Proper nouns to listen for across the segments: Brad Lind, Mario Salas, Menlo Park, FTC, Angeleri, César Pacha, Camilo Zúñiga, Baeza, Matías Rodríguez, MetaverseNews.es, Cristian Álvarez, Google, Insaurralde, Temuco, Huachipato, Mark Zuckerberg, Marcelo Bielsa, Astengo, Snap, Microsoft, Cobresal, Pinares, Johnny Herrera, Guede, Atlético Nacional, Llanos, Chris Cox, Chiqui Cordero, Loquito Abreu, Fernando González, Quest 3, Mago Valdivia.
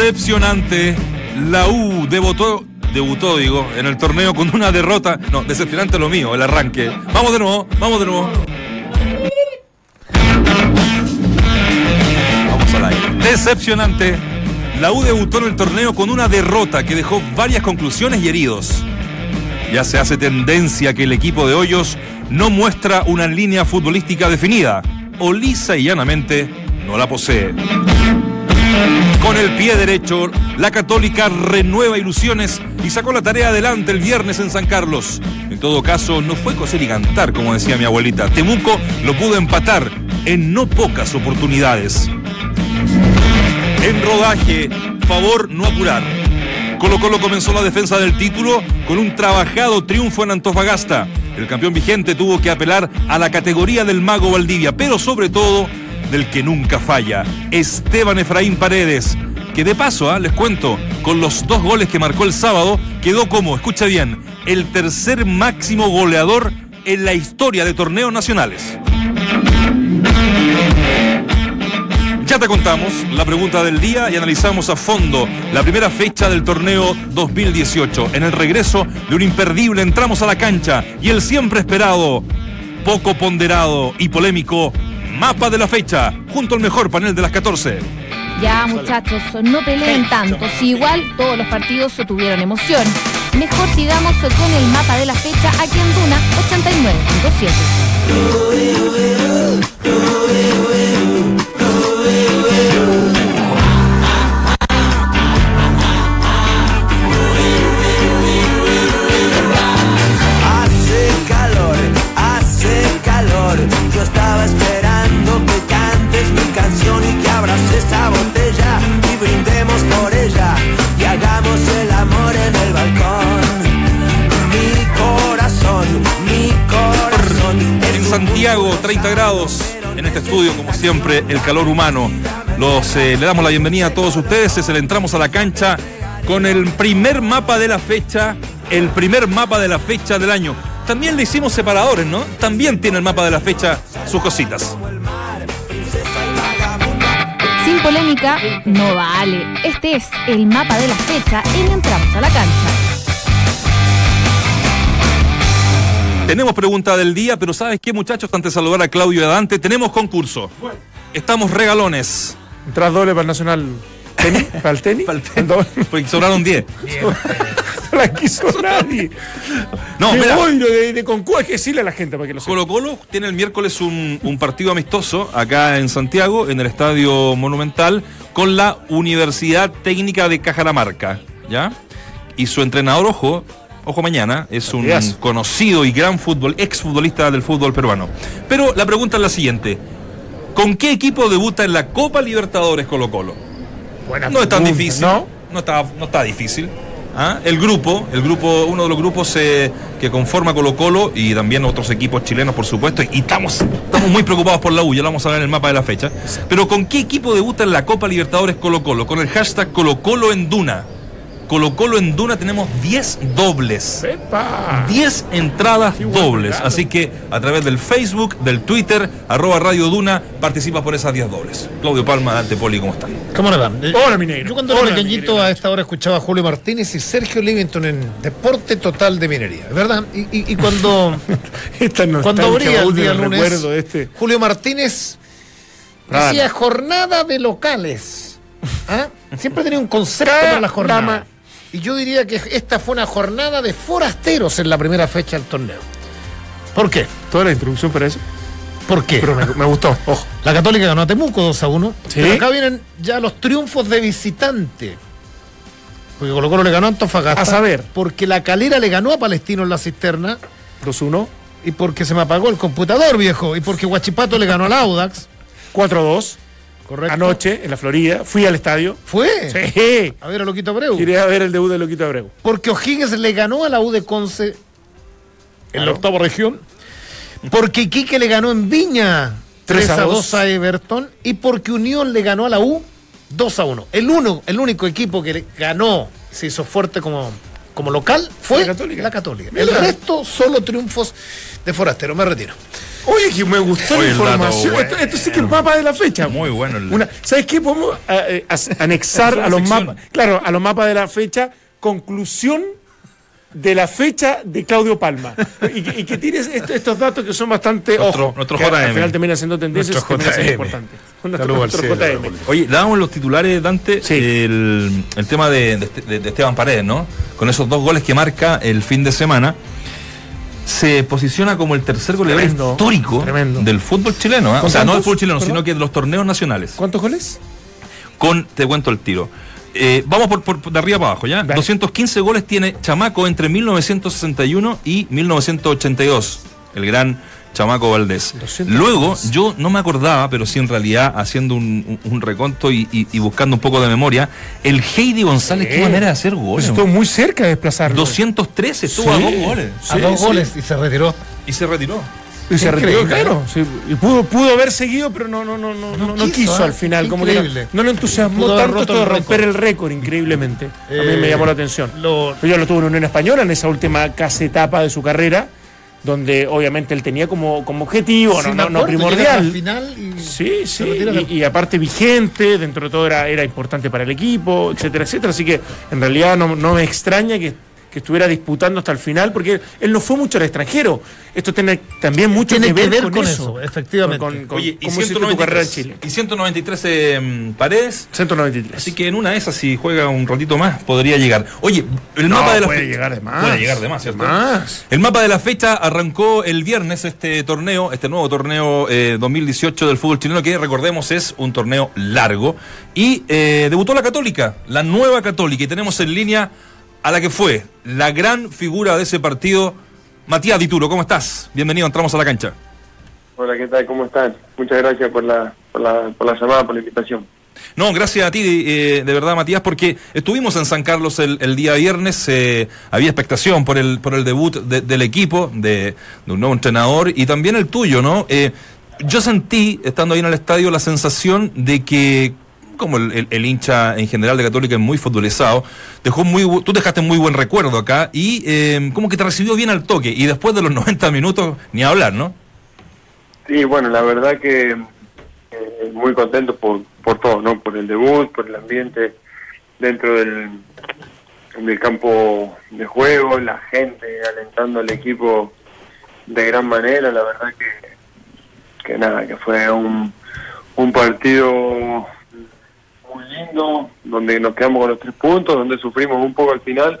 decepcionante. La U debutó en el torneo con una derrota. No, decepcionante lo mío, el arranque. Vamos de nuevo. Vamos al aire. Decepcionante. La U debutó en el torneo con una derrota que dejó varias conclusiones y heridos. Ya se hace tendencia que el equipo de Hoyos no muestra una línea futbolística definida, o lisa y llanamente no la posee. Con el pie derecho, la Católica renueva ilusiones y sacó la tarea adelante el viernes en San Carlos. En todo caso, no fue coser y cantar, como decía mi abuelita. Temuco lo pudo empatar en no pocas oportunidades. En rodaje, favor no apurar. Colo Colo comenzó la defensa del título con un trabajado triunfo en Antofagasta. El campeón vigente tuvo que apelar a la categoría del Mago Valdivia, pero sobre todo del que nunca falla, Esteban Efraín Paredes, que de paso, les cuento, con los 2 goles que marcó el sábado, quedó como, escucha bien, el tercer máximo goleador en la historia de torneos nacionales. Ya te contamos la pregunta del día y analizamos a fondo la primera fecha del torneo 2018. En el regreso de un imperdible entramos a la cancha y el siempre esperado, poco ponderado y polémico mapa de la fecha, junto al mejor panel de las 14. Ya muchachos, no peleen tanto, si igual todos los partidos tuvieron emoción. Mejor sigamos con el mapa de la fecha aquí en Duna 89.7. Yo estaba esperando que cantes mi canción y que abras esa botella y brindemos por ella y hagamos el amor en el balcón. Mi corazón. En Santiago, 30 grados. En este estudio, como siempre, el calor humano. Le damos la bienvenida a todos ustedes. Se le entramos a la cancha con el primer mapa de la fecha. El primer mapa de la fecha del año. También le hicimos separadores, ¿no? También tiene el mapa de la fecha sus cositas. Sin polémica, no vale. Este es el mapa de la fecha en Entramos a la Cancha. Tenemos pregunta del día, pero ¿sabes qué, muchachos? Antes de saludar a Claudio y a Dante, tenemos concurso. Estamos regalones. Tras doble para el Nacional. ¿Tenis? ¿Para el tenis? Porque sobraron 10. La quiso nadie. No, me voy de concurso, hay que decirle a la gente para que lo sepa. Colo Colo tiene el miércoles un partido amistoso acá en Santiago, en el Estadio Monumental, con la Universidad Técnica de Cajamarca, ¿ya? Y su entrenador, ojo mañana, es un conocido y gran exfutbolista del fútbol peruano. Pero la pregunta es la siguiente: ¿con qué equipo debuta en la Copa Libertadores Colo Colo? No es tan difícil, no está difícil. ¿Ah? El grupo, uno de los grupos que conforma Colo Colo y también otros equipos chilenos, por supuesto, y estamos muy preocupados por la U, ya lo vamos a ver en el mapa de la fecha. Pero ¿con qué equipo debuta en la Copa Libertadores Colo Colo? Con el hashtag Colo Colo en Duna. Colo Colo en Duna tenemos 10 dobles. ¡Epa! 10 entradas dobles. Claro. Así que a través del Facebook, del Twitter, @Radio Duna, participas por esas 10 dobles. Claudio Palma, Dante Poli, ¿cómo están? ¿Cómo le van? Hola, mi negro. Yo cuando era pequeñito a esta hora escuchaba a Julio Martínez y Sergio Livington en Deporte Total de Minería, ¿verdad? Y cuando cuando abría el día lunes, Julio Martínez decía jornada de locales. ¿Ah? Siempre tenía un concepto para la jornada. Y yo diría que esta fue una jornada de forasteros en la primera fecha del torneo. ¿Por qué? ¿Toda la introducción para eso? ¿Por qué? Pero me gustó, ojo. La Católica ganó a Temuco 2-1. ¿Sí? Pero acá vienen ya los triunfos de visitante. Porque Colo Colo le ganó a Antofagasta. A saber. Porque La Calera le ganó a Palestino en La Cisterna. 2-1. Y porque se me apagó el computador, viejo. Y porque Huachipato le ganó al Audax. 4-2. Correcto. Anoche, en la Florida, fui al estadio. ¿Fue? Sí. A ver a Loquito Abreu. Quería ver el debut de Loquito Abreu. Porque O'Higgins le ganó a la U de Conce en la octava región. Porque Iquique le ganó en Viña 3-2 a Everton. Y porque Unión le ganó a la U 2-1. El único equipo que ganó, se hizo fuerte como local, fue la Católica. El resto, solo triunfos de forastero. Me retiro. Oye, que me gustó la información. Bueno. Esto sí que es el mapa de la fecha. Muy bueno. ¿Sabes qué? Podemos anexar a los mapas. Claro, a los mapas de la fecha, conclusión de la fecha de Claudio Palma. Y que tienes estos datos que son bastante ojo. Nuestro JM. Al final termina siendo tendencias y termina siendo importante. Nuestro JM. Oye, dábamos los titulares, Dante, sí. el tema de Esteban Paredes, ¿no? Con esos dos goles que marca el fin de semana. Se posiciona como el tercer goleador histórico del fútbol chileno, ¿eh? O sea, no del fútbol chileno, sino que de los torneos nacionales. ¿Cuántos goles? Te cuento el tiro. Vamos por de arriba para abajo, ¿ya? Vale. 215 goles tiene Chamaco entre 1961 y 1982. El gran Chamaco Valdés. 200. Luego, yo no me acordaba, pero sí en realidad, haciendo un reconto y buscando un poco de memoria, el Heidi González, qué manera de hacer goles. Estuvo muy cerca de desplazarlo. 213, estuvo a 2 goles. Sí, a 2 goles y se retiró. Y se retiró, claro. Sí, y pudo haber seguido, pero no quiso al final. Como que no lo entusiasmó tanto esto de romper el récord, increíblemente. A mí me llamó la atención. Yo lo tuve en Unión Española, en esa última casi etapa de su carrera, donde obviamente él tenía como objetivo, no primordial. Final y y aparte vigente, dentro de todo era importante para el equipo, etcétera, etcétera. Así que en realidad no me extraña que estuviera disputando hasta el final, porque él no fue mucho al extranjero. Esto tiene también mucho que ver con eso, efectivamente. Oye, y 193 Paredes. 193. Así que en una de esas, si juega un ratito más, podría llegar. Oye, el mapa de la fecha. Puede llegar de más, ¿cierto? Más. El mapa de la fecha arrancó el viernes este nuevo torneo 2018 del fútbol chileno, que recordemos es un torneo largo. Y debutó la Católica, la nueva Católica, y tenemos en línea a la que fue la gran figura de ese partido, Matías Dituro. ¿Cómo estás? Bienvenido, entramos a la cancha. Hola, ¿qué tal? ¿Cómo están? Muchas gracias por la llamada, por la invitación. No, gracias a ti, de verdad, Matías, porque estuvimos en San Carlos el día viernes, había expectación por el debut del equipo, de un nuevo entrenador, y también el tuyo, ¿no? Yo sentí, estando ahí en el estadio, la sensación de que como el hincha en general de Católica es muy futbolizado, tú dejaste muy buen recuerdo acá y como que te recibió bien al toque, y después de los 90 minutos ni hablar, ¿no? Sí, bueno, la verdad que muy contento por todo, ¿no? Por el debut, por el ambiente dentro del campo de juego, la gente alentando al equipo de gran manera. La verdad que fue un partido muy lindo, donde nos quedamos con los 3 puntos, donde sufrimos un poco al final.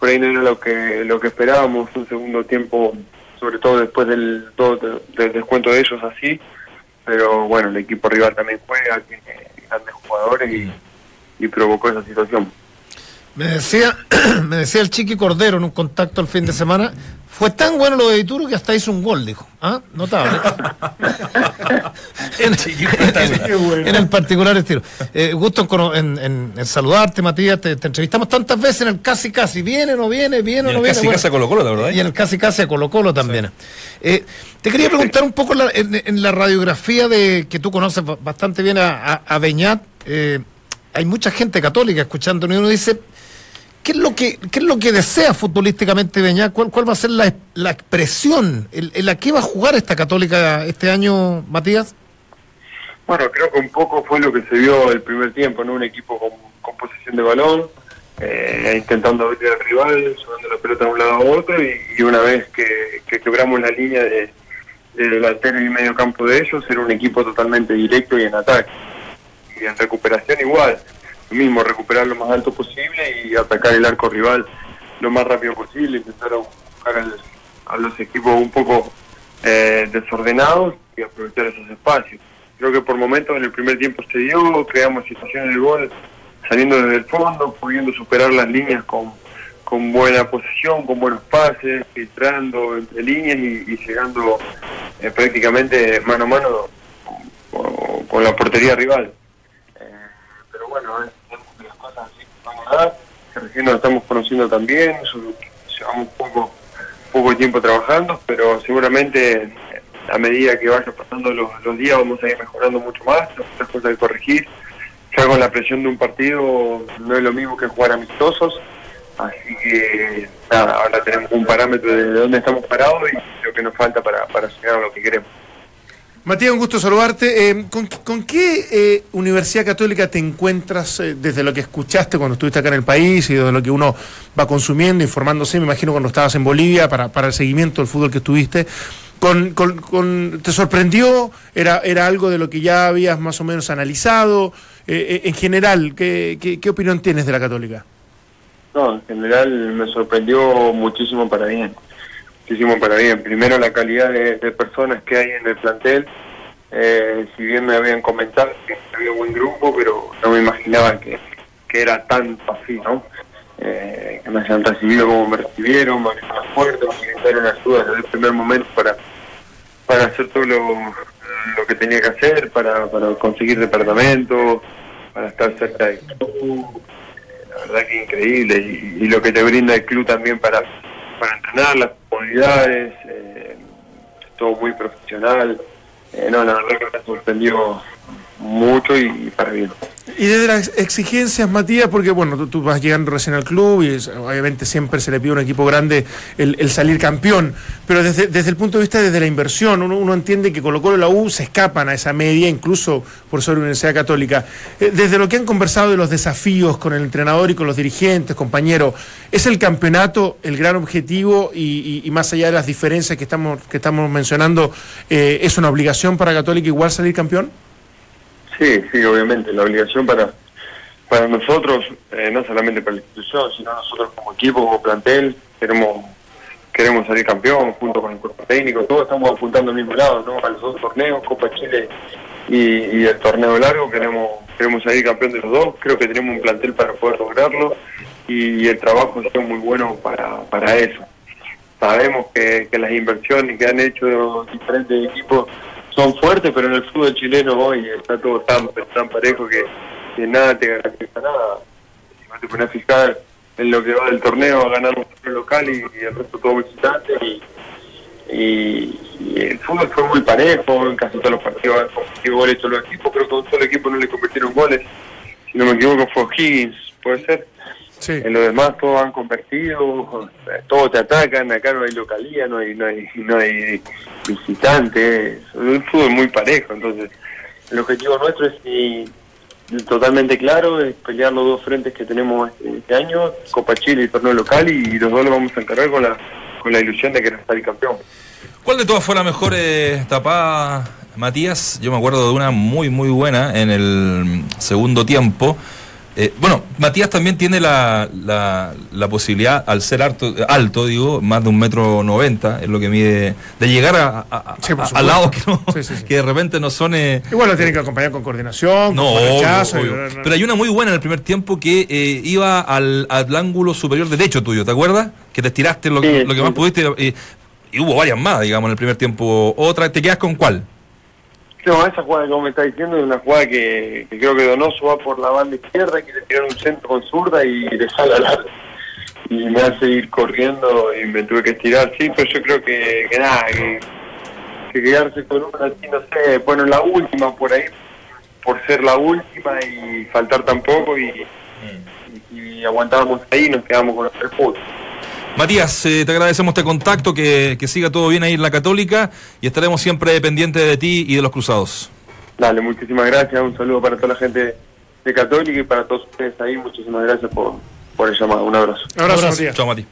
Por ahí no era lo que esperábamos, un segundo tiempo, sobre todo después del descuento de ellos así, pero bueno, el equipo rival también juega, tiene grandes jugadores y provocó esa situación. Me decía el Chiqui Cordero en un contacto el fin de semana, fue tan bueno lo de Dituro que hasta hizo un gol, dijo. ¿Ah? Notable. En el particular estilo. Gusto en saludarte, Matías. Te entrevistamos tantas veces en el casi. Viene o no viene. Casi a Colo Colo, la verdad. Y en el casi a Colo Colo también. Sí. Te quería preguntar un poco en la radiografía que tú conoces bastante bien a Beñat. Hay mucha gente católica escuchando, y uno dice, ¿Qué es lo que desea futbolísticamente Beñat? ¿Cuál va a ser la expresión? ¿En la que va a jugar esta Católica este año, Matías? Bueno, creo que un poco fue lo que se vio el primer tiempo, ¿no? Un equipo con posesión de balón, intentando abrir al rival, llevando la pelota de un lado a otro, y una vez que quebramos la línea de delantero y medio campo de ellos, era un equipo totalmente directo y en ataque. Y en recuperación igual. Mismo, recuperar lo más alto posible y atacar el arco rival lo más rápido posible, intentar buscar a los equipos un poco desordenados y aprovechar esos espacios. Creo que por momentos en el primer tiempo se dio, creamos situaciones de gol saliendo desde el fondo, pudiendo superar las líneas con buena posesión, con buenos pases, filtrando entre líneas y llegando prácticamente mano a mano con la portería rival. Pero bueno, las cosas así van a dar, que recién nos estamos conociendo también, llevamos poco tiempo trabajando, pero seguramente a medida que vayan pasando los días vamos a ir mejorando mucho más, muchas cosas que corregir. Ya con la presión de un partido no es lo mismo que jugar amistosos, Así que nada, ahora tenemos un parámetro de dónde estamos parados y lo que nos falta para llegar a lo que queremos. Matías, un gusto saludarte. ¿Con qué Universidad Católica te encuentras desde lo que escuchaste cuando estuviste acá en el país y desde lo que uno va consumiendo, informándose, me imagino cuando estabas en Bolivia para el seguimiento del fútbol que estuviste? ¿Te sorprendió? ¿Era algo de lo que ya habías más o menos analizado? En general, ¿qué opinión tienes de la Católica? No, en general me sorprendió muchísimo para bien. Muchísimo para bien. Primero, la calidad de personas que hay en el plantel. Si bien me habían comentado que había buen grupo, pero no me imaginaba que era tanto así, ¿no? Que me hayan recibido como me recibieron, me abrieron las puertas, me dieron ayuda desde el primer momento para hacer todo lo que tenía que hacer, para conseguir departamento, para estar cerca del club. La verdad que increíble, y lo que te brinda el club también para entrenar, las comodidades, todo muy profesional. No, la verdad que me sorprendió mucho y para bien. Y desde las exigencias, Matías, porque bueno, tú vas llegando recién al club y obviamente siempre se le pide a un equipo grande el salir campeón, pero desde el punto de vista desde la inversión, uno entiende que Colo Colo y la U se escapan a esa media, incluso por sobre Universidad Católica. Desde lo que han conversado de los desafíos con el entrenador y con los dirigentes, compañero, ¿es el campeonato el gran objetivo y más allá de las diferencias que estamos mencionando, es una obligación para Católica igual salir campeón? Sí, obviamente, la obligación para nosotros, no solamente para la institución, sino nosotros como equipo, como plantel, queremos salir campeón junto con el cuerpo técnico, todos estamos apuntando al mismo lado, ¿no? A los dos torneos, Copa Chile y el torneo largo, queremos salir campeón de los dos, creo que tenemos un plantel para poder lograrlo y el trabajo ha sido muy bueno para eso. Sabemos que las inversiones que han hecho diferentes equipos son fuertes, pero en el fútbol chileno hoy está todo tan parejo que nada te garantiza nada. Si no te pones a fijar en lo que va del torneo, a ganar un torneo local y el resto todo visitante. Y el fútbol fue muy parejo, en casi todos los partidos han goles todos los equipos, creo que a un solo equipo no le convirtieron goles. Si no me equivoco fue O'Higgins, ¿puede ser? Sí. En lo demás todos han convertido, todos te atacan, acá no hay localía, no hay visitantes, es un fútbol muy parejo, entonces el objetivo nuestro es totalmente claro, es pelear los dos frentes que tenemos este año, Copa Chile y torneo local, y los dos lo vamos a encargar con la ilusión de querer salir campeón. ¿Cuál de todas fue la mejor tapada, Matías? Yo me acuerdo de una muy buena en el segundo tiempo. Bueno, Matías también tiene la posibilidad, al ser alto, más de 1,90 m, es lo que mide, de llegar a lados que, no, sí. Que de repente no son... Igual lo tienen que acompañar con coordinación, con rechazo. No. Pero hay una muy buena en el primer tiempo que iba al ángulo superior derecho tuyo, ¿te acuerdas? Que te estiraste lo que más pudiste y hubo varias más, digamos, en el primer tiempo. Otra, ¿te quedas con cuál? No, esa jugada que vos me estás diciendo es una jugada que creo que Donoso va por la banda izquierda, que le tiran un centro con zurda y le sale al arco. Y me hace ir corriendo y me tuve que estirar, sí, pero yo creo que nada, que quedarse con una así, no sé, bueno, la última por ahí, por ser la última y faltar tampoco y aguantábamos ahí y nos quedamos con los tres puntos. Matías, te agradecemos este contacto, que siga todo bien ahí en la Católica y estaremos siempre pendientes de ti y de los cruzados. Dale, muchísimas gracias, un saludo para toda la gente de Católica y para todos ustedes ahí, muchísimas gracias por el llamado, un abrazo. Un abrazo. Chao, Mati.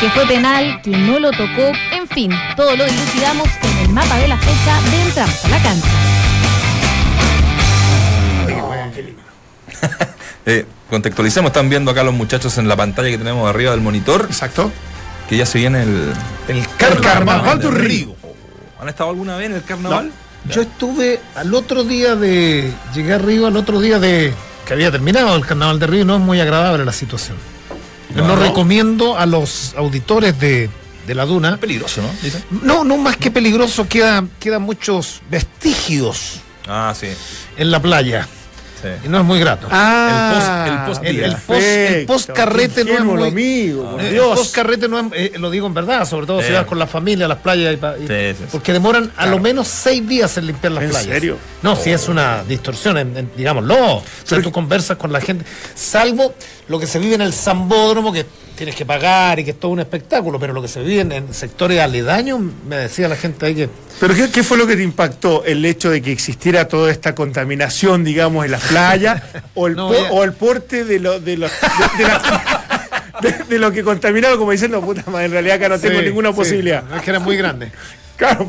Que fue penal, que no lo tocó, en fin, todo lo dilucidamos en el mapa de la fecha de Entramos a la Cancha. Contextualicemos, están viendo acá los muchachos en la pantalla que tenemos arriba del monitor. Exacto. Que ya se viene el Carnaval de Río. ¿Han estado alguna vez en el Carnaval? No. Yo estuve al otro día de... Llegué a Río al otro día de... Que había terminado el Carnaval de Río. No es muy agradable la situación. No recomiendo a los auditores de La Duna. Peligroso, ¿no? ¿Dice? No, más que peligroso. Quedan muchos vestigios. Ah, sí. En la playa. Sí. Y no es muy grato. El post-carrete no es muy... Amigo, por Dios. El post-carrete no es... lo digo en verdad, sobre todo si vas con la familia a las playas. Sí. Porque demoran a lo menos 6 días en limpiar las playas. ¿En serio? No, si es una distorsión, digámoslo. O sea, tú conversas con la gente. Salvo lo que se vive en el Zambódromo, que tienes que pagar y que es todo un espectáculo, pero lo que se vive en sectores aledaños, me decía la gente ahí que... ¿Pero qué fue lo que te impactó? ¿El hecho de que existiera toda esta contaminación, digamos, en las playas? ¿O el, o el porte de lo que contaminaba, como dicen, no, puta madre, en realidad acá no tengo ninguna posibilidad? Es que era muy grande. Claro,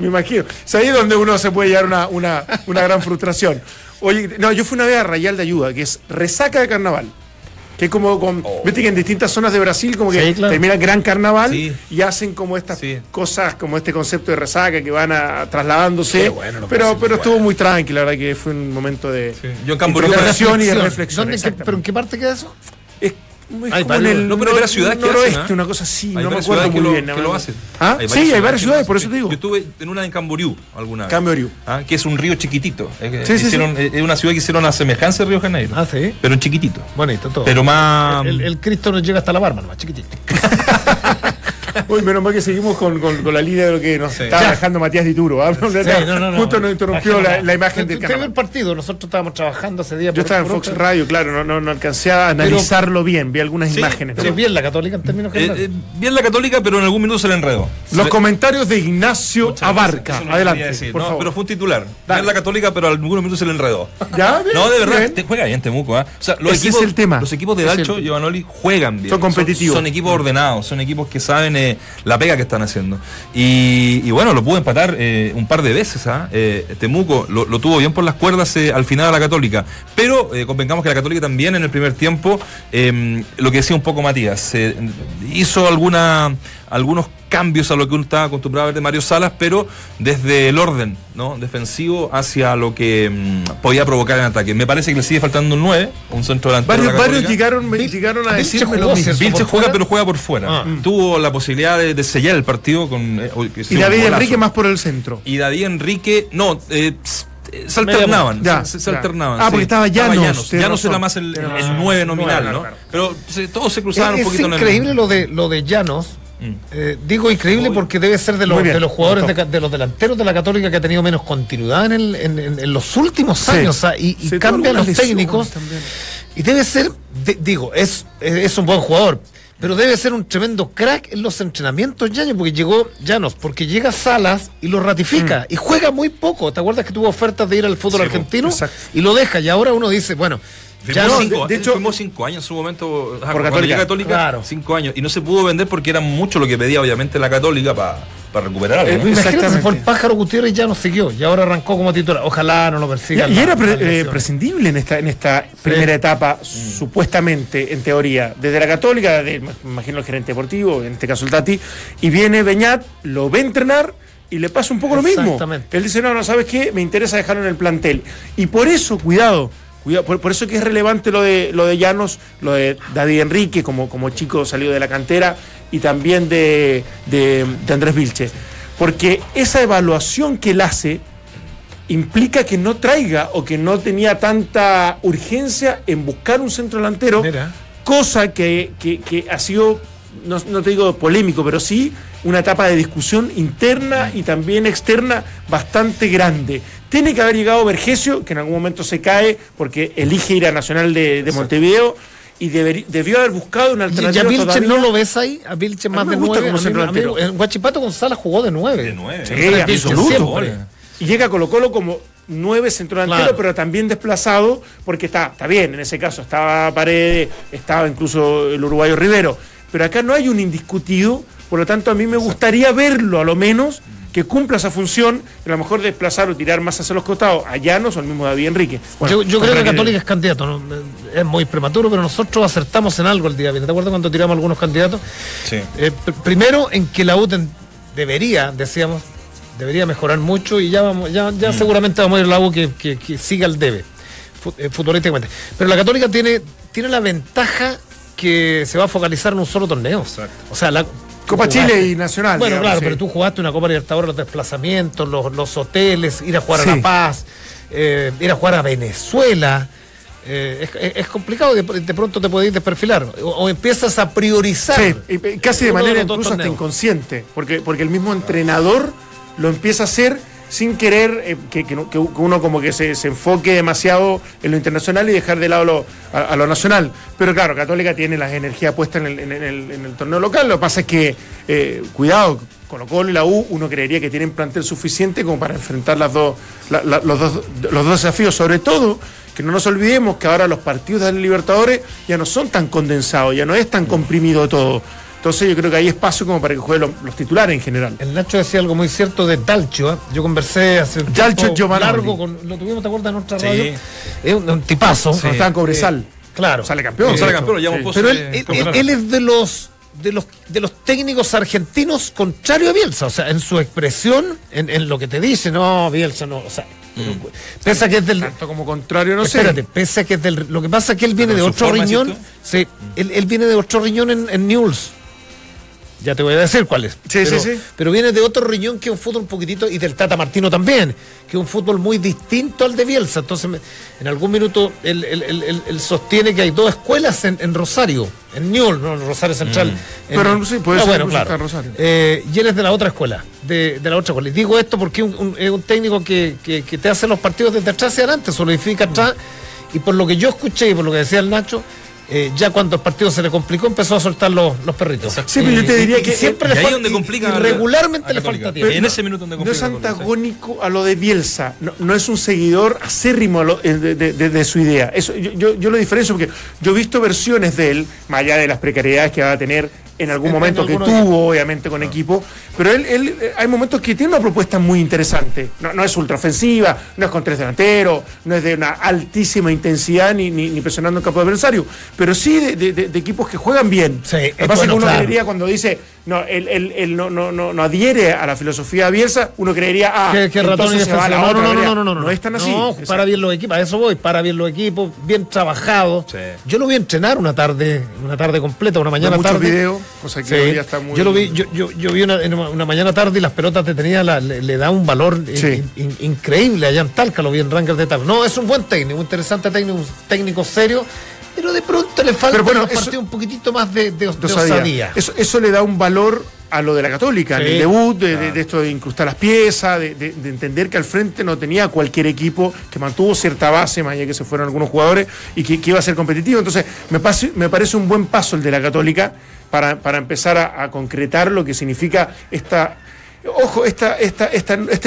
me imagino. Es ahí donde uno se puede llevar una gran frustración. Oye, no, yo fui una vez a Rayal de Ayuda, que es resaca de carnaval. Que es como, viste que en distintas zonas de Brasil, como que termina el gran carnaval y hacen como estas cosas, como este concepto de resaca que van trasladándose. Bueno, pero estuvo muy tranquilo, la verdad que fue un momento de introspección y de reflexión. ¿Pero en qué parte queda eso? Es como en el noroeste, una cosa así, no me acuerdo muy bien. Que lo hacen. ¿Ah? Sí, hay varias ciudades, por eso te digo. Yo estuve en una en Camboriú alguna vez. Camboriú. ¿Ah? Que es un río chiquitito. Sí. Es una ciudad que hicieron a semejanza de Río Janeiro. Ah, sí. Pero chiquitito. Bonito todo. Pero más... El Cristo no llega hasta la barba, más chiquitito. Uy, menos mal que seguimos con la línea de lo que nos estaba trabajando Matías Dituro. Justo nos interrumpió la imagen del canal. El partido, nosotros estábamos trabajando ese día. Yo estaba en Fox Radio, claro, no alcancé a analizarlo bien, vi algunas imágenes. Pero bien la Católica en términos generales. Bien la Católica, pero en algún minuto se le enredó. Los comentarios de Ignacio Abarca. Adelante, por favor. Pero fue un titular. Bien la Católica, pero en algunos minutos se le enredó. ¿Ya? No, de verdad, juega bien Temuco. O sea, ese es el tema. Los equipos de Dalcho y Giovanoli juegan bien. Son competitivos. Son equipos ordenados, son equipos que saben la pega que están haciendo y bueno, lo pudo empatar un par de veces. Temuco lo tuvo bien por las cuerdas al final a la Católica, pero convengamos que la Católica también en el primer tiempo, lo que decía un poco Matías, hizo algunos cambios a lo que uno estaba acostumbrado a ver de Mario Salas, pero desde el orden, ¿no?, defensivo hacia lo que podía provocar en ataque. Me parece que le sigue faltando un 9, un centro delantero. Varios llegaron a decirme lo mismo. Vilches juega, pero juega por fuera. Tuvo la posibilidad de sellar el partido con... y David Enrique más por el centro. Y David Enrique... No, se alternaban. Ah, porque estaba Llanos. Llanos era más el 9 nominal, ¿no? Pero todos se cruzaban un poquito en el... Es increíble lo de Llanos. Digo increíble porque debe ser de los jugadores de los delanteros de la Católica que ha tenido menos continuidad en los últimos años, y cambian los técnicos también. Y debe ser, es un buen jugador, pero debe ser un tremendo crack en los entrenamientos, Llanos, porque llega Salas y lo ratifica y juega muy poco. ¿Te acuerdas que tuvo ofertas de ir al fútbol argentino? Exacto. Y lo deja, y ahora uno dice, bueno, fuimos 5 años en su momento por Católica, claro. 5 años, y no se pudo vender porque era mucho lo que pedía obviamente la Católica para recuperar algo, ¿no? Exactamente. Fue el Pájaro Gutiérrez y ya no siguió, y ahora arrancó como titular. Ojalá no lo persiga. Y era prescindible en esta primera etapa, supuestamente, en teoría, desde la Católica, imagino el gerente deportivo, en este caso el Tati, y viene Beñat, lo ve entrenar y le pasa un poco lo mismo. Él dice, no, ¿sabes qué? Me interesa dejarlo en el plantel. Y por eso, cuidado, por eso que es relevante lo de Llanos, lo de David Enrique como chico salido de la cantera, y también de Andrés Vilches, porque esa evaluación que él hace implica que no traiga, o que no tenía tanta urgencia en buscar un centro delantero. Mira. Cosa que ha sido, no te digo polémico, pero sí una etapa de discusión interna y también externa bastante grande. Tiene que haber llegado Vergesio, que en algún momento se cae porque elige ir a Nacional de Montevideo, y debió haber buscado una alternativa. ¿Y a Vilches no lo ves ahí? A Vilches más de 9. En Huachipato González jugó de 9. De 9. Sí, absoluto. Y llega Colo Colo como 9 centro delantero, pero también desplazado, porque está bien, en ese caso estaba Paredes, estaba incluso el uruguayo Rivero. Pero acá no hay un indiscutido, por lo tanto a mí me gustaría verlo, a lo menos, que cumpla esa función, a lo mejor desplazar o tirar más hacia los costados a Llanos o al mismo David Enrique. Bueno, yo creo que Católica es candidato, ¿no? Es muy prematuro, pero nosotros acertamos en algo el día viernes. ¿Te acuerdas cuando tiramos algunos candidatos? Sí. Primero, en que la UTEN debería mejorar mucho, y ya seguramente vamos a ir a la U que siga el debe, futbolísticamente. Pero la Católica tiene la ventaja que se va a focalizar en un solo torneo. Exacto. O sea, la Copa Chile y Nacional. Bueno, digamos, claro, pero tú jugaste una Copa Libertadores, los desplazamientos, los hoteles, ir a jugar a La Paz, ir a jugar a Venezuela. Es complicado, de pronto te podés desperfilar, o empiezas a priorizar. Y casi de manera incluso hasta inconsciente, porque el mismo entrenador lo empieza a hacer sin querer que uno como que se enfoque demasiado en lo internacional y dejar de lado a lo nacional. Pero claro, Católica tiene las energías puestas en el torneo local. Lo que pasa es que, cuidado, Colo Colo y la U, uno creería que tienen plantel suficiente como para enfrentar los dos desafíos, sobre todo que no nos olvidemos que ahora los partidos de Libertadores ya no son tan condensados, ya no es tan comprimido todo. Entonces yo creo que hay espacio como para que jueguen los titulares en general. El Nacho decía algo muy cierto de Dalcho, ¿eh? Yo conversé hace un tiempo largo con... Lo tuvimos, ¿te acuerdas? En nuestra radio. Es un tipazo. Sí. No está en Cobresal. Claro. Sale campeón, lo llamamos. Pero él es de los técnicos argentinos contrario a Bielsa. O sea, en su expresión, en lo que te dice, no, Bielsa no, o sea... Pese a que es del... Tanto como contrario, no sé. Espérate, pese a que es del... Lo que pasa es que él viene de otro riñón. Sí, él viene de otro riñón en Newell's. Ya te voy a decir cuál es. Sí. Pero viene de otro riñón, que es un fútbol un poquitito, y del Tata Martino también, que es un fútbol muy distinto al de Bielsa. Entonces, en algún minuto él sostiene que hay dos escuelas en Rosario, en Newell, no, en Rosario Central. Pero sí, puede ser, bueno, claro. Rosario. Y él es de la otra escuela, de la otra escuela. Y digo esto porque es un técnico que te hace los partidos desde atrás hacia adelante, solidifica atrás. Y por lo que yo escuché y por lo que decía el Nacho, ya cuando el partido se le complicó empezó a soltar los perritos. Exacto. Sí, pero yo te diría que siempre le falta, regularmente le falta tiempo. En ese minuto donde complica, no es antagónico a lo de Bielsa, no es un seguidor acérrimo de su idea. Eso yo lo diferencio, porque yo he visto versiones de él, más allá de las precariedades que va a tener en algún momento, que tuvo obviamente con equipo, pero él hay momentos que tiene una propuesta muy interesante. No es ultraofensiva, no es con tres delanteros, no es de una altísima intensidad ni presionando en campo adversario, pero sí de equipos que juegan bien. Sí, lo que pasa es que uno creería, cuando dice él no adhiere a la filosofía Bielsa, uno creería que ratón y defensa. No es tan así. No, para bien los equipos, a eso voy, para bien los equipos, bien trabajados. Sí. Yo lo vi entrenar una tarde completa, una mañana tarde. Muchos videos, cosa que sí. Hoy ya está muy... Yo vi una mañana tarde, y las pelotas te tenía, le da un valor increíble allá en Talca, lo vi en Rangers de Talca. No, es un buen técnico, un interesante técnico, un técnico serio. Pero de pronto le falta un poquitito más de osadía. Eso le da un valor a lo de la Católica, sí, el debut, de esto de incrustar las piezas, de entender que al frente no tenía cualquier equipo, que mantuvo cierta base, más allá que se fueron algunos jugadores, y que iba a ser competitivo. Entonces, me parece un buen paso el de la Católica para empezar a concretar lo que significa este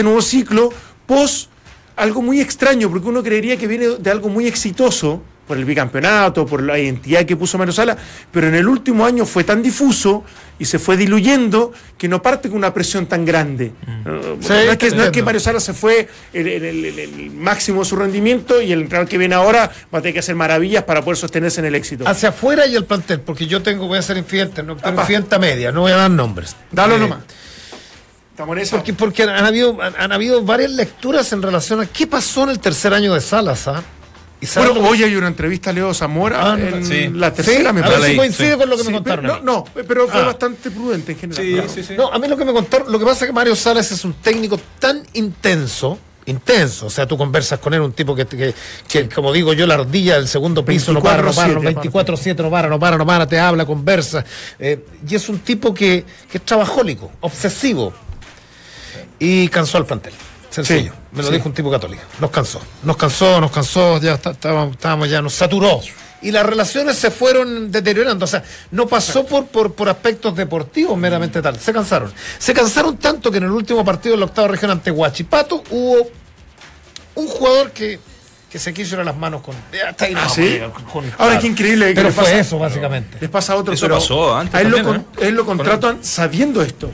nuevo ciclo post algo muy extraño, porque uno creería que viene de algo muy exitoso, por el bicampeonato, por la identidad que puso Mario Salas, pero en el último año fue tan difuso y se fue diluyendo que no parte con una presión tan grande. Sí, no es que Mario Salas se fue el máximo de su rendimiento, y el entrenador que viene ahora va a tener que hacer maravillas para poder sostenerse en el éxito. Hacia afuera y el plantel, porque yo voy a ser infiel, tengo infielta media, no voy a dar nombres. Dalo nomás. Porque han habido varias lecturas en relación a qué pasó en el tercer año de Salas, ¿ah? Bueno, hoy hay una entrevista a Leo Zamora, la tercera, me parece. Sí, coincide con lo que me contaron. Pero fue bastante prudente en general. Sí, claro. No, a mí lo que me contaron, lo que pasa es que Mario Salas es un técnico tan intenso, o sea, tú conversas con él, un tipo que como digo yo, la ardilla del segundo piso, 24/7, no para, te habla, conversa, y es un tipo que es trabajólico, obsesivo, y cansó al plantel. Sencillo, me lo dijo un tipo católico. Nos cansó, ya estábamos, ya nos saturó. Y las relaciones se fueron deteriorando. O sea, no pasó por aspectos deportivos meramente tal. Se cansaron tanto que en el último partido de la octava región ante Huachipato hubo un jugador que se quiso ir a las manos con... Hasta ahí ahora, qué increíble. Pero fue eso, básicamente. Les pasa a otro. Eso pasó antes. A él lo contratan sabiendo esto.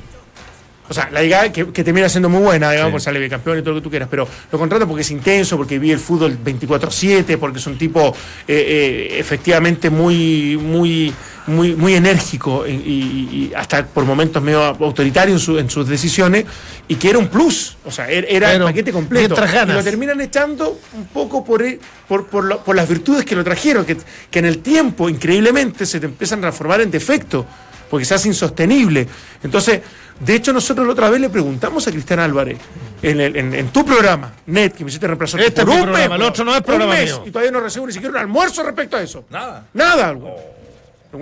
O sea, la llegada que termina siendo muy buena, digamos, por salir bicampeón y todo lo que tú quieras, pero lo contratan porque es intenso, porque vive el fútbol 24/7, porque es un tipo efectivamente muy enérgico y hasta por momentos medio autoritario en sus decisiones, y que era un plus, o sea, era el paquete completo. Y lo terminan echando un poco por las virtudes que lo trajeron, que en el tiempo, increíblemente, se te empiezan a transformar en defecto, porque se hace insostenible. Entonces, de hecho, nosotros la otra vez le preguntamos a Cristian Álvarez en tu programa, Net, que me hiciste reemplazar por un programa, mes, el otro no es programa mío. Y todavía no recibo ni siquiera un almuerzo respecto a eso. Nada.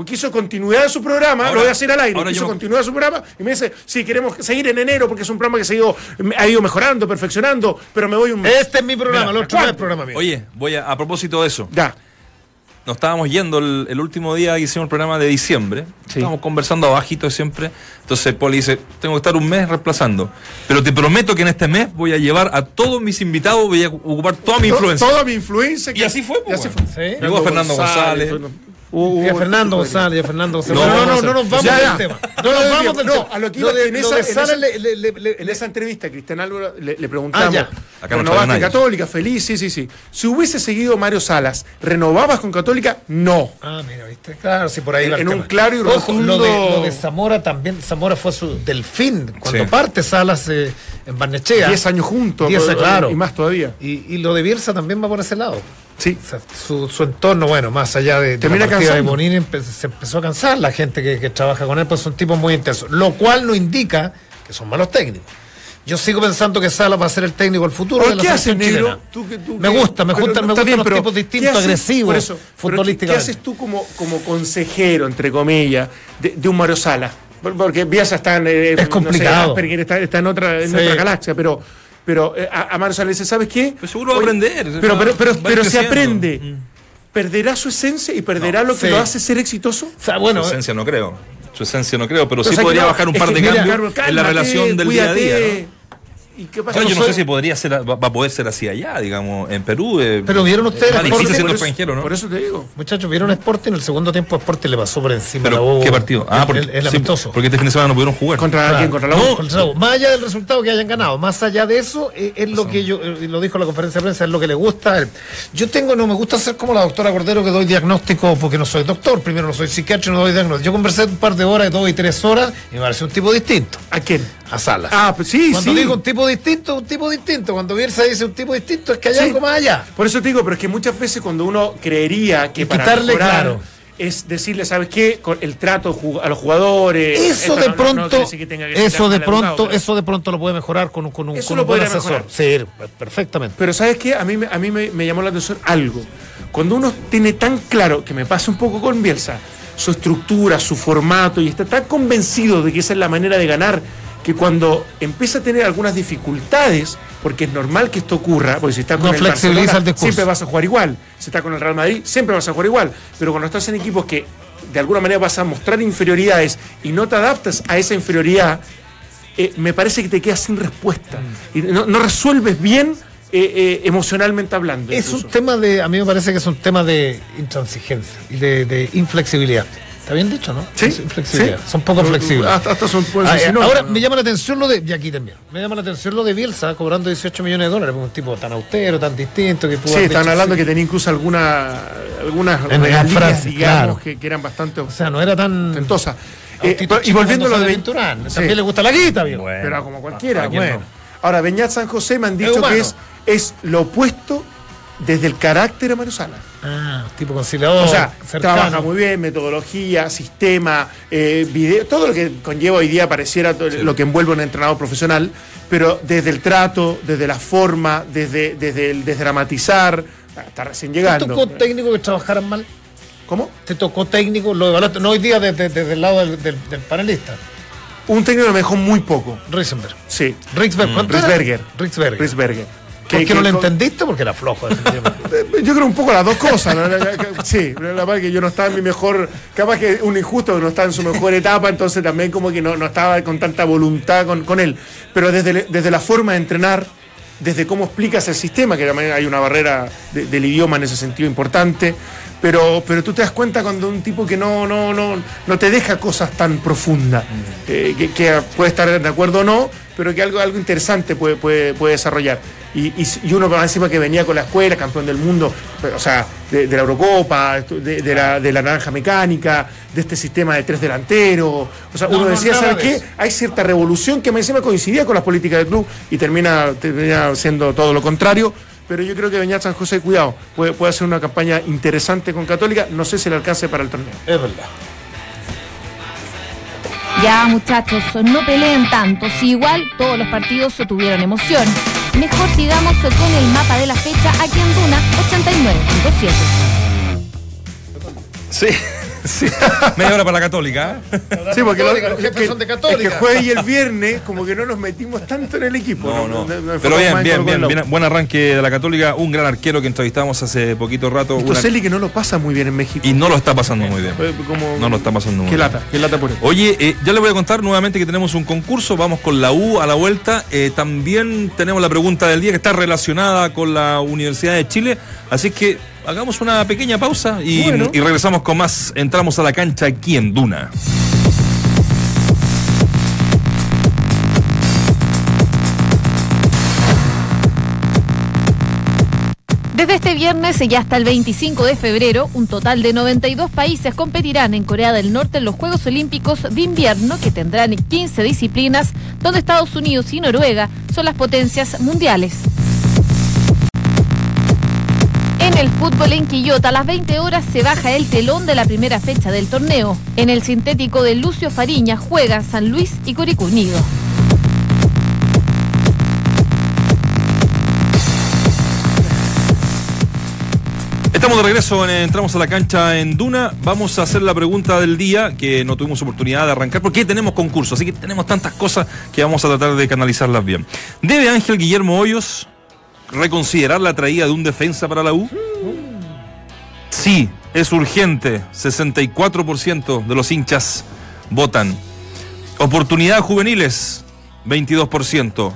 Quiso continuidad de su programa, ahora, lo voy a hacer al aire, quiso continuidad de su programa y me dice, sí, queremos seguir en enero porque es un programa que ha ido mejorando, perfeccionando, pero me voy un mes. Este es mi programa, mira, el otro es el programa mío. Oye, voy a propósito de eso. Ya. Nos estábamos yendo el último día que hicimos el programa de diciembre, sí. Estábamos conversando abajito de siempre, entonces Poli dice, tengo que estar un mes reemplazando, pero te prometo que en este mes voy a llevar a todos mis invitados, voy a ocupar toda mi influencia. Toda mi influencia. Y así fue, pues. Llegó a Fernando González. Fernando González. No nos vamos del tema. En esa entrevista, Cristian Álvaro le preguntamos: ¿renovaste Católica? Feliz, sí. Si hubiese seguido Mario Salas, ¿renovabas con Católica? No. Ah, mira, viste. Claro, sí, por ahí va. En un claro y rotundo. Lo de Zamora también. Zamora fue su delfín. Cuando parte Salas en Barnechea. 10 años juntos. Claro. Y más todavía. Y lo de Bielsa también va por ese lado. Sí. O sea, su entorno, bueno, más allá de la partida de Bonini, se empezó a cansar la gente que trabaja con él, pues son tipos muy intensos, lo cual no indica que son malos técnicos. Yo sigo pensando que Salas va a ser el técnico del futuro de la selección chilena. Me gustan los tipos distintos, agresivos, eso, futbolísticamente. ¿Qué haces tú como consejero, entre comillas, de un Mario Salas? Porque Bielsa está en... es complicado. No sé, está en otra galaxia, pero... Pero a Mario Salas le dice, ¿sabes qué? Pues seguro va a aprender. Pero se aprende. ¿Perderá su esencia y perderá lo que lo hace ser exitoso? O sea, bueno, su esencia no creo, pero sí podría bajar un par de cambios en la relación del día a día, ¿no? ¿Y qué pasa? Yo no sé si va a poder ser así allá, digamos, en Perú. Pero vieron ustedes extranjero, ¿no? Por eso te digo. Muchachos, vieron a Sporting, en el segundo tiempo Sporting le pasó por encima. ¿Pero qué partido? El amistoso. Porque este fin de semana no pudieron jugar. ¿Contra la U? Contra la U. Más allá del resultado que hayan ganado, más allá de eso, es lo que yo, lo dijo en la conferencia de prensa, es lo que le gusta a él. No me gusta ser como la doctora Cordero, que doy diagnóstico porque no soy doctor. Primero no soy psiquiatra, no doy diagnóstico. Yo conversé un par de horas, 2 y 3 horas, y me pareció un tipo distinto. ¿A quién? A Salas. Ah, pues sí. Cuando digo un tipo distinto. Cuando Bielsa dice un tipo distinto, es que hay algo más allá. Por eso te digo, pero es que muchas veces cuando uno creería que para quitarle, claro, es decirle, ¿sabes qué? Con el trato a los jugadores. Eso de pronto lo puede mejorar con un buen asesor. Sí, perfectamente. Pero ¿sabes qué? A mí me llamó la atención algo. Cuando uno tiene tan claro, que me pasa un poco con Bielsa, su estructura, su formato, y está tan convencido de que esa es la manera de ganar, que cuando empieza a tener algunas dificultades, porque es normal que esto ocurra, porque si está con el Barcelona siempre vas a jugar igual, si está con el Real Madrid siempre vas a jugar igual, pero cuando estás en equipos que de alguna manera vas a mostrar inferioridades y no te adaptas a esa inferioridad, me parece que te quedas sin respuesta y no resuelves bien emocionalmente hablando. Incluso. A mí me parece que es un tema de intransigencia y de inflexibilidad. Está bien dicho, ¿no? Sí. Son poco flexibles. Ahora, me llama la atención lo de... Y aquí también. Me llama la atención lo de Bielsa cobrando $18 millones. Un tipo tan austero, tan distinto. Que están hablando que tenía incluso algunas regalías, digamos, claro, que eran bastante... O sea, no era tan... Tentosas. Y volviendo a lo de Venturán. También le gusta la guita, bien. Bueno, pero como cualquiera. Bueno. Ahora, Beñat San José me han dicho que es lo opuesto desde el carácter a Mario Salas. Ah, tipo conciliador. O sea, cercano. Trabaja muy bien, metodología, sistema, video, todo lo que conlleva hoy día pareciera lo que envuelve un entrenador profesional, pero desde el trato, desde la forma, desde el desdramatizar, está recién llegando. ¿Te tocó técnico que trabajaran mal? ¿Cómo? ¿Te tocó técnico? Lo evaluaste, no hoy día desde el lado del panelista. Un técnico que me dejó muy poco. Riesberger. Sí. Riesberger. ¿Por qué no lo entendiste? Porque era flojo. Yo creo un poco las dos cosas. Sí, la verdad es que yo no estaba en mi mejor... Capaz que un injusto que no estaba en su mejor etapa, entonces también como que no estaba con tanta voluntad con él. Pero desde la forma de entrenar, desde cómo explicas el sistema, que también hay una barrera del idioma en ese sentido importante, pero tú te das cuenta cuando un tipo que no te deja cosas tan profundas, que puede estar de acuerdo o no, pero que algo interesante puede desarrollar. Y uno encima que venía con la escuela, campeón del mundo, o sea, de la Eurocopa, de la naranja mecánica, de este sistema de 3 delanteros. O sea, uno decía, ¿sabes qué? Hay cierta revolución que encima coincidía con las políticas del club y termina siendo todo lo contrario. Pero yo creo que Beñat San José, cuidado, puede hacer una campaña interesante con Católica. No sé si le alcance para el torneo. Es verdad. Ya, muchachos, no peleen tanto. Si igual todos los partidos tuvieron emoción. Mejor sigamos con el mapa de la fecha aquí en Duna 89.7. Sí. Sí. Media hora para la Católica. Sí, porque los jefes son de Católica. Es que jueves y el viernes, como que no nos metimos tanto en el equipo. No. Pero bien. Buen arranque de la Católica. Un gran arquero que entrevistamos hace poquito rato. Caselli, que no lo pasa muy bien en México. Y no lo está pasando muy bien. No lo está pasando muy bien. Qué lata por eso. Oye, ya les voy a contar nuevamente que tenemos un concurso. Vamos con la U a la vuelta. También tenemos la pregunta del día que está relacionada con la Universidad de Chile. Así que hagamos una pequeña pausa y regresamos con más. Entramos a la cancha aquí en Duna. Desde este viernes y hasta el 25 de febrero, un total de 92 países competirán en Corea del Norte en los Juegos Olímpicos de Invierno, que tendrán 15 disciplinas, donde Estados Unidos y Noruega son las potencias mundiales. En el fútbol en Quillota, a las 20 horas se baja el telón de la primera fecha del torneo. En el sintético de Lucio Fariña juegan San Luis y Curicó Unido. Estamos de regreso, entramos a la cancha en Duna. Vamos a hacer la pregunta del día, que no tuvimos oportunidad de arrancar porque tenemos concurso, así que tenemos tantas cosas que vamos a tratar de canalizarlas bien. ¿Debe Ángel Guillermo Hoyos reconsiderar la traída de un defensa para la U? Sí, es urgente. 64% de los hinchas votan. Oportunidades juveniles, 22%.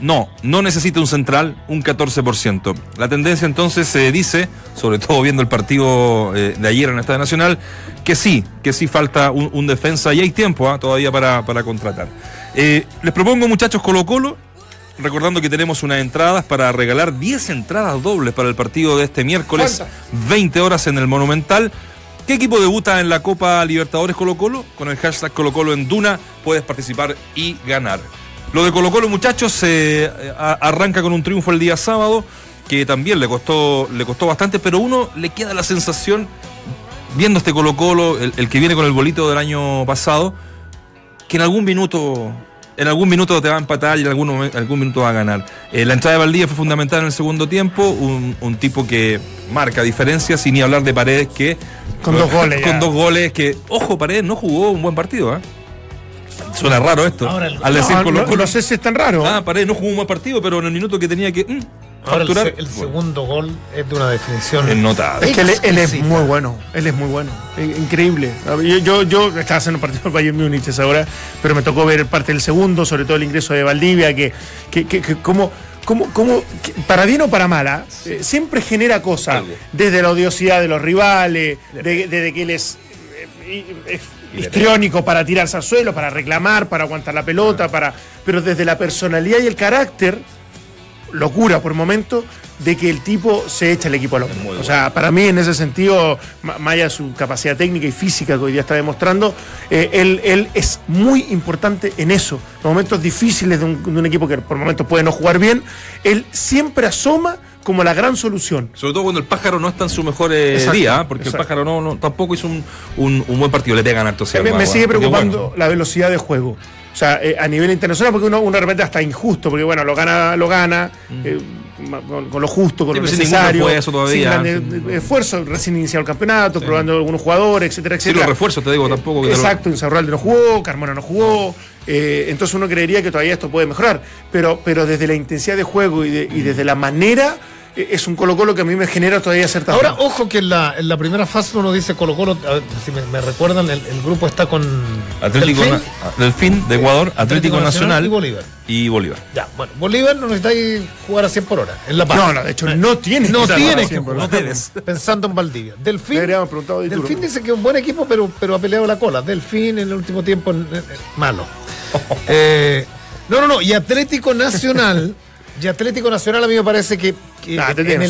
No necesita un central, un 14%. La tendencia entonces se dice, sobre todo viendo el partido de ayer en el Estadio Nacional, que sí falta un defensa y hay tiempo todavía para contratar. Les propongo, muchachos, Colo Colo, recordando que tenemos unas entradas para regalar 10 entradas dobles para el partido de este miércoles, 20 horas en el Monumental. ¿Qué equipo debuta en la Copa Libertadores Colo Colo? Con el hashtag Colo Colo en Duna puedes participar y ganar. Lo de Colo Colo, muchachos, arranca con un triunfo el día sábado, que también le costó bastante, pero uno le queda la sensación, viendo este Colo Colo, el que viene con el bolito del año pasado, que en algún minuto te va a empatar y en algún minuto va a ganar. La entrada de Valdivia fue fundamental en el segundo tiempo, un tipo que marca diferencias, y ni hablar de Paredes, que con dos goles que, ojo, Paredes no jugó un buen partido, ¿eh? Suena raro esto. No sé si es tan raro. Paredes no jugó un mal partido, pero en el minuto que tenía que facturar. El segundo gol es de una definición. Es notable. Es que él es muy bueno. Increíble. Yo estaba haciendo un partido del Bayern Múnich esa hora, pero me tocó ver parte del segundo, sobre todo el ingreso de Valdivia, que como para bien o para mala, siempre genera cosas. Algo. Desde la odiosidad de los rivales, desde que él es histriónico para tirarse al suelo, para reclamar, para aguantar la pelota, pero desde la personalidad y el carácter, locura por momento, de que el tipo se echa el equipo al hombro. O sea, para mí en ese sentido, más allá de su capacidad técnica y física que hoy día está demostrando, él es muy importante en eso. Los momentos difíciles de un equipo que por momentos puede no jugar bien, él siempre asoma como la gran solución. Sobre todo cuando el pájaro no está en su mejor día, porque el pájaro no tampoco hizo un buen partido, le pegan alto. Me sigue preocupando la velocidad de juego. O sea, a nivel internacional, porque uno de repente hasta injusto, porque bueno, lo gana, con lo justo, con lo necesario. Sin esfuerzo, recién iniciado el campeonato, probando algunos jugadores, etcétera. Sí, los refuerzos, te digo, tampoco. Exacto, Insaurralde no jugó, Carmona no jugó. Entonces uno creería que todavía esto puede mejorar, pero desde la intensidad de juego y desde la manera, es un Colo-Colo que a mí me genera todavía cierta. Ahora, ojo que en la primera fase uno dice Colo-Colo, si me recuerdan, el grupo está con Atlético Delfín de Ecuador, Atlético Nacional y Bolívar. Ya, bueno, Bolívar no necesitáis jugar a 100 por hora en La Paz. No, de hecho no tienes que jugar a 100 por hora. Pensando en Valdivia. Delfín dice que es un buen equipo, pero ha peleado la cola. Delfín en el último tiempo malo. No. Y Atlético Nacional a mí me parece que en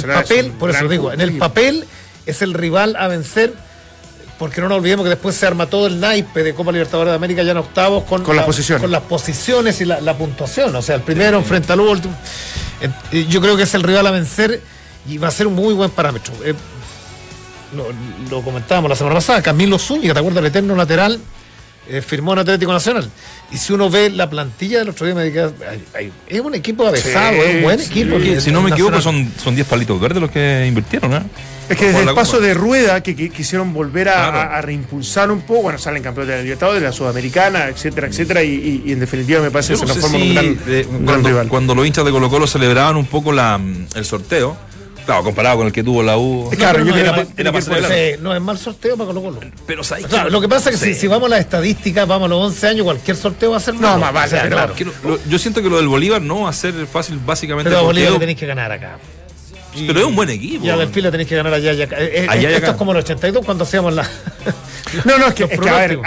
el papel es el rival a vencer, porque no nos olvidemos que después se arma todo el naipe de Copa Libertadores de América ya en octavos con las posiciones y la puntuación. O sea, el primero enfrenta al último. Yo creo que es el rival a vencer y va a ser un muy buen parámetro. Lo comentábamos la semana pasada, Camilo Zúñiga, ¿te acuerdas? El eterno lateral firmó en Atlético Nacional. Y si uno ve la plantilla del otro día, me diga, es un equipo avesado, es un buen equipo. Sí. Si no me equivoco, son 10 palitos verdes los que invirtieron, ¿eh? Es que desde el paso de Rueda, que quisieron volver a reimpulsar un poco, bueno, salen campeones de la Libertadores, de la Sudamericana, etcétera, etcétera, y en definitiva me parece que se transforma en un gran rival. Cuando los hinchas de Colo Colo celebraban un poco el sorteo, claro, comparado con el que tuvo la U. Claro, no, yo era más no es mal sorteo para Colo Colo. Pero ¿sabes? Claro, lo que pasa es que si vamos a las estadísticas, vamos a los 11 años, cualquier sorteo va a ser malo. No, más vale, claro. Yo siento que lo del Bolívar no va a ser fácil, básicamente. Pero a Bolívar tenéis que ganar acá. Pero es un buen equipo. Ya del fila tenéis que ganar allá. Esto es como el 82 cuando hacíamos la. No, es que a ver,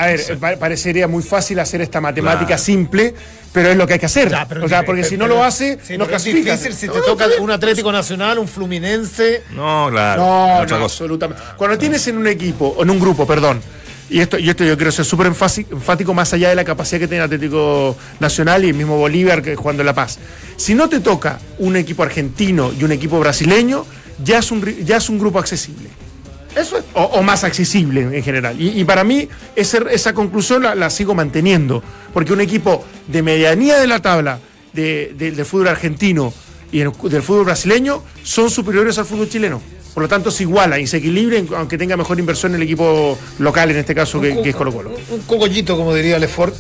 parecería muy fácil hacer esta matemática simple, pero es lo que hay que hacer. Ya, porque si no lo hace, no clasifica. Es difícil si te toca un Atlético Nacional, un Fluminense. No, claro. No, absolutamente. Cuando tienes en un equipo, en un grupo, perdón. Y esto yo quiero ser súper enfático, más allá de la capacidad que tiene Atlético Nacional y el mismo Bolívar que jugando en La Paz. Si no te toca un equipo argentino y un equipo brasileño, ya es un grupo accesible. Eso es, o más accesible en general. Y para mí esa conclusión la sigo manteniendo. Porque un equipo de medianía de la tabla del fútbol argentino y del fútbol brasileño son superiores al fútbol chileno. Por lo tanto, se iguala y se equilibra, aunque tenga mejor inversión en el equipo local, en este caso, que es Colo Colo. Un cocollito, como diría Lefort,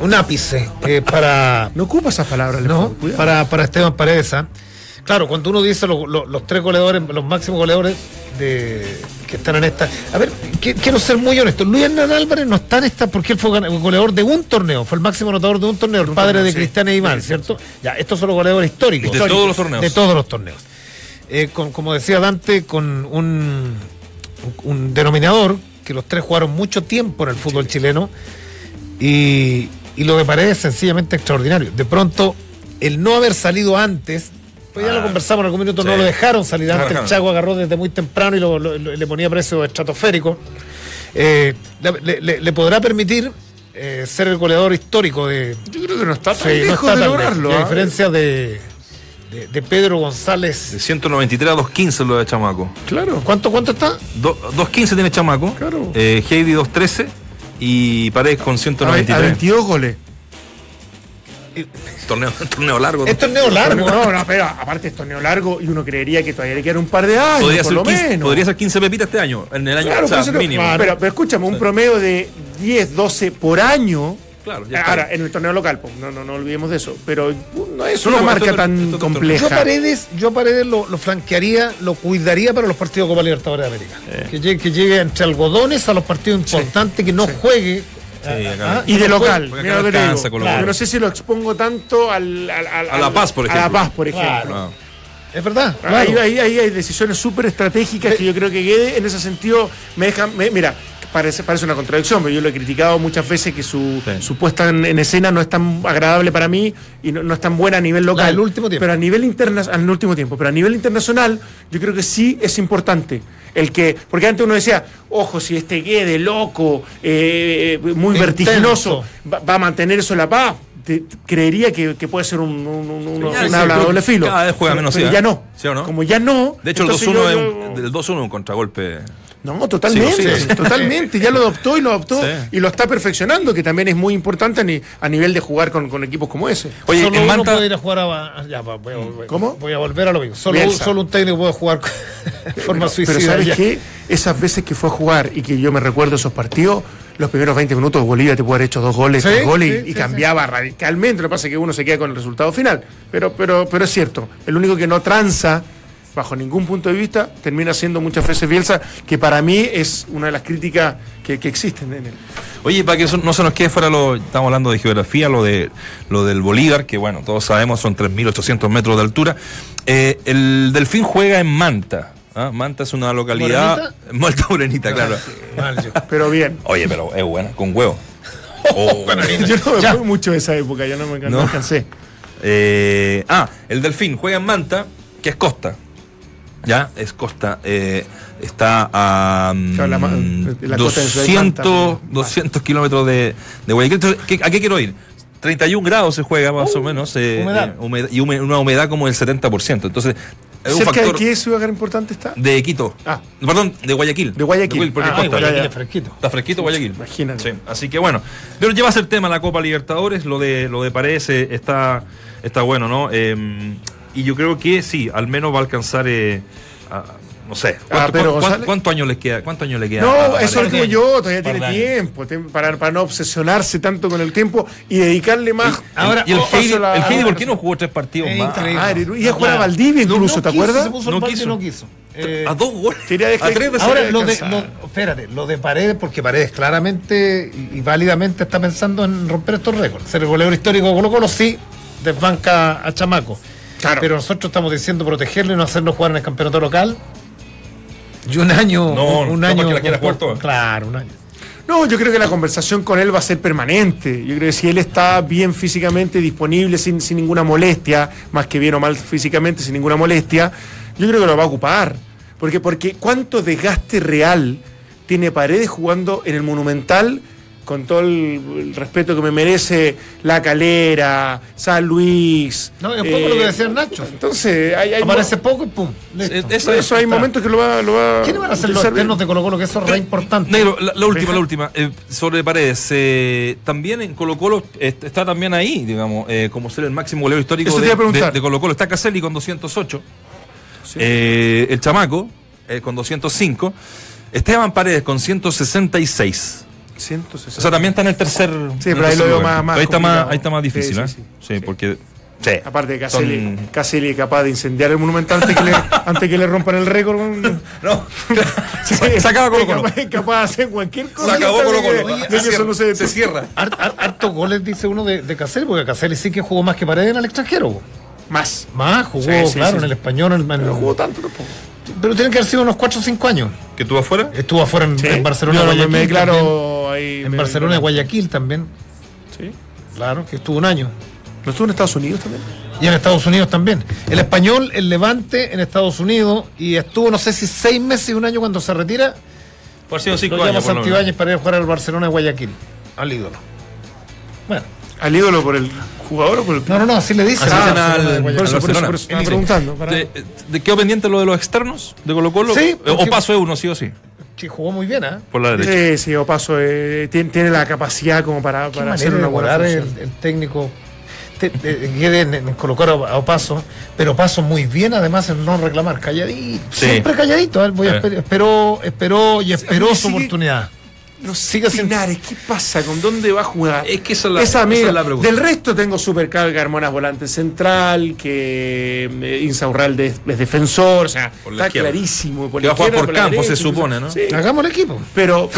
un ápice para... No ocupa esas palabras, Lefort, no, para Esteban Paredes. Claro, cuando uno dice los tres goleadores, los máximos goleadores que están en esta... A ver, quiero ser muy honesto. Luis Hernán Álvarez no está en esta porque él fue goleador de un torneo. Fue el máximo anotador de un torneo, el padre de Cristian Eymán, ¿cierto? Ya, estos son los goleadores históricos. De todos los torneos. De todos los torneos. Como decía Dante, con un denominador que los tres jugaron mucho tiempo en el fútbol chileno, y lo de Paredes es sencillamente extraordinario. De pronto, el no haber salido antes, pues ya lo conversamos en algún minuto, no lo dejaron salir antes, el Chaco agarró desde muy temprano y le ponía precio estratosférico. Le podrá permitir ser el goleador histórico de... Yo creo que no está tan lejos de lograrlo. A diferencia de Pedro González. De 193 a 215 lo de Chamaco. Claro. ¿Cuánto está? 215 tiene Chamaco. Claro. Heidi 213 y Paredes con 193. A 22 goles. Torneo largo. ¿No? Es torneo largo. No, pero aparte es torneo largo y uno creería que todavía le quedan un par de años. Podría ser 15 pepitas este año. En el año mínimo. Claro. Pero escúchame, un promedio de 10, 12 por año. Claro, ahora, en el torneo local, pues, no olvidemos de eso. Pero no es una marca tan compleja. Yo a Paredes lo flanquearía, lo cuidaría para los partidos de Copa Libertadores de América. Que llegue entre algodones a los partidos importantes, que no juegue. Y de local. Mira lo que le digo. Yo no sé si lo expongo tanto a La Paz, por ejemplo. Claro. Es verdad. Claro. Ahí hay decisiones súper estratégicas que yo creo que Guede, en ese sentido, me dejan. Mira. Parece una contradicción, pero yo lo he criticado muchas veces que su puesta en escena no es tan agradable para mí y no es tan buena a nivel local. Al último tiempo. Pero a nivel internacional, yo creo que sí es importante. Porque antes uno decía, ojo, si este Guede loco, muy intenso, vertiginoso, va a mantener eso en La Paz. Creería que puede ser un habla de doble filo. Cada vez juega menos. Pero ya no. ¿Sí o no? Como ya no. De hecho, el 2-1 es un contragolpe. No, totalmente, ya lo adoptó y lo está perfeccionando, que también es muy importante a nivel de jugar con equipos como ese. Oye, solo uno puede ir a jugar ¿Cómo? Voy a volver a lo mismo. Solo un técnico puede jugar de forma suicida. Pero ¿sabes qué? Esas veces que fue a jugar y que yo me recuerdo esos partidos, los primeros 20 minutos Bolivia te puede haber hecho 2 goles, 3 goles y cambiaba radicalmente. Lo que pasa es que uno se queda con el resultado final. Pero es cierto, el único que no tranza bajo ningún punto de vista, termina siendo muchas veces Bielsa, que para mí es una de las críticas que existen en él. Oye, para que eso no se nos quede fuera, estamos hablando de geografía, lo del Bolívar, que bueno, todos sabemos, son 3.800 metros de altura. El Delfín juega en Manta. ¿Ah? Manta es una localidad... ¿Morenita? Morenita, claro. Pero bien. Oye, pero es buena, con huevo. Yo no me acuerdo mucho de esa época, ya no me cansé. El Delfín juega en Manta, que es costa. Ya, es costa, está a 200 kilómetros de Guayaquil. Entonces, ¿a qué quiero ir? 31 grados se juega más o menos, humedad. Y una humedad como del 70%. Entonces, ¿Cerca de qué ciudad importante está? De Quito. Ah. Perdón, de Guayaquil. De Guayaquil. Porque Guayaquil es fresquito. Está fresquito Guayaquil. Imagínate. Sí. Así que bueno. Pero lleva a ser tema la Copa Libertadores. Lo de Paredes está bueno, ¿no? Y yo creo que sí, al menos va a alcanzar... no sé. ¿Cuántos años le queda? No, eso lo digo yo, todavía tiene tiempo para no obsesionarse tanto con el tiempo y dedicarle más. Ahora, ¿y el Heidi por qué no jugó 3 partidos más? Y ya jugaba Valdivia incluso, ¿te acuerdas? No quiso. A 2 goles. Ahora, espérate, lo de Paredes, porque Paredes claramente y válidamente está pensando en romper estos récords. Ser el goleador histórico de Colo Colo, sí, desbanca a Chamaco. Claro. Pero nosotros estamos diciendo protegerlo y no hacerlo jugar en el campeonato local. Y un año. Que la claro, un año. No, yo creo que la conversación con él va a ser permanente. Yo creo que si él está bien físicamente disponible, sin ninguna molestia, más que bien o mal físicamente, sin ninguna molestia, yo creo que lo va a ocupar. Porque cuánto desgaste real tiene Paredes jugando en el Monumental, con todo el respeto que me merece La Calera, San Luis. No, es poco lo que decía Nacho. Entonces, aparece poco y pum. Eso hay momentos que lo va. ¿Quiénes van a hacer los externos de Colo Colo? Que eso es re importante. Negro, la última. Sobre Paredes. También en Colo Colo está también ahí, digamos, como ser el máximo goleador histórico de Colo Colo. Está Caselli con 208. Sí. El Chamaco con 205. Esteban Paredes con 166. 160. O sea, también está en el tercer. Sí, pero ahí lo veo más. Ahí está más difícil, sí, ¿eh? Sí. Porque. Sí. Aparte de Caselli capaz de incendiar el Monumental antes que le rompan el récord. No. Se acaba Colo-Colo. Es capaz de hacer cualquier cosa. Se acabó Colo-Colo. Se cierra. Hartos goles, dice uno, de Caselli, porque Caselli sí que jugó más que Paredes en el extranjero. Más jugó, sí, claro, sí. En el español. No jugó tanto tampoco. Pero tienen que haber sido unos 4 o 5 años. ¿Que estuvo afuera? Estuvo afuera en Barcelona, Guayaquil. Me declaro ahí. En Barcelona, Guayaquil también. Sí. Claro, que estuvo un año. ¿No estuvo en Estados Unidos también? Y en Estados Unidos también. El español, el Levante, en Estados Unidos. Y estuvo, no sé si 6 meses y un año cuando se retira. Por si 5 años. Lo Santibáñez para ir a jugar al Barcelona de Guayaquil. Al ídolo. Bueno. ¿Al ídolo por el jugador o por el club? No, así le dicen. Por eso estaba preguntando. ¿De quedó pendiente lo de los externos de Colo Colo? Sí. Opazo es uno, sí o sí. Que jugó muy bien, ¿eh? Por la derecha. Sí, Opazo tiene la capacidad como para hacer una buena función. El técnico Guede colocar a Opazo, pero Opazo muy bien además en no reclamar, calladito, sí. Siempre calladito. Esperó su oportunidad. No sé, Pinares, ¿qué pasa? ¿Con dónde va a jugar? Es que esa es la pregunta. Del resto tengo supercarga, Carmona volante central, que Insaurralde es defensor, o sea, está clarísimo. Que va a jugar por campo, se supone, ¿no? Sí. Hagamos el equipo. Pero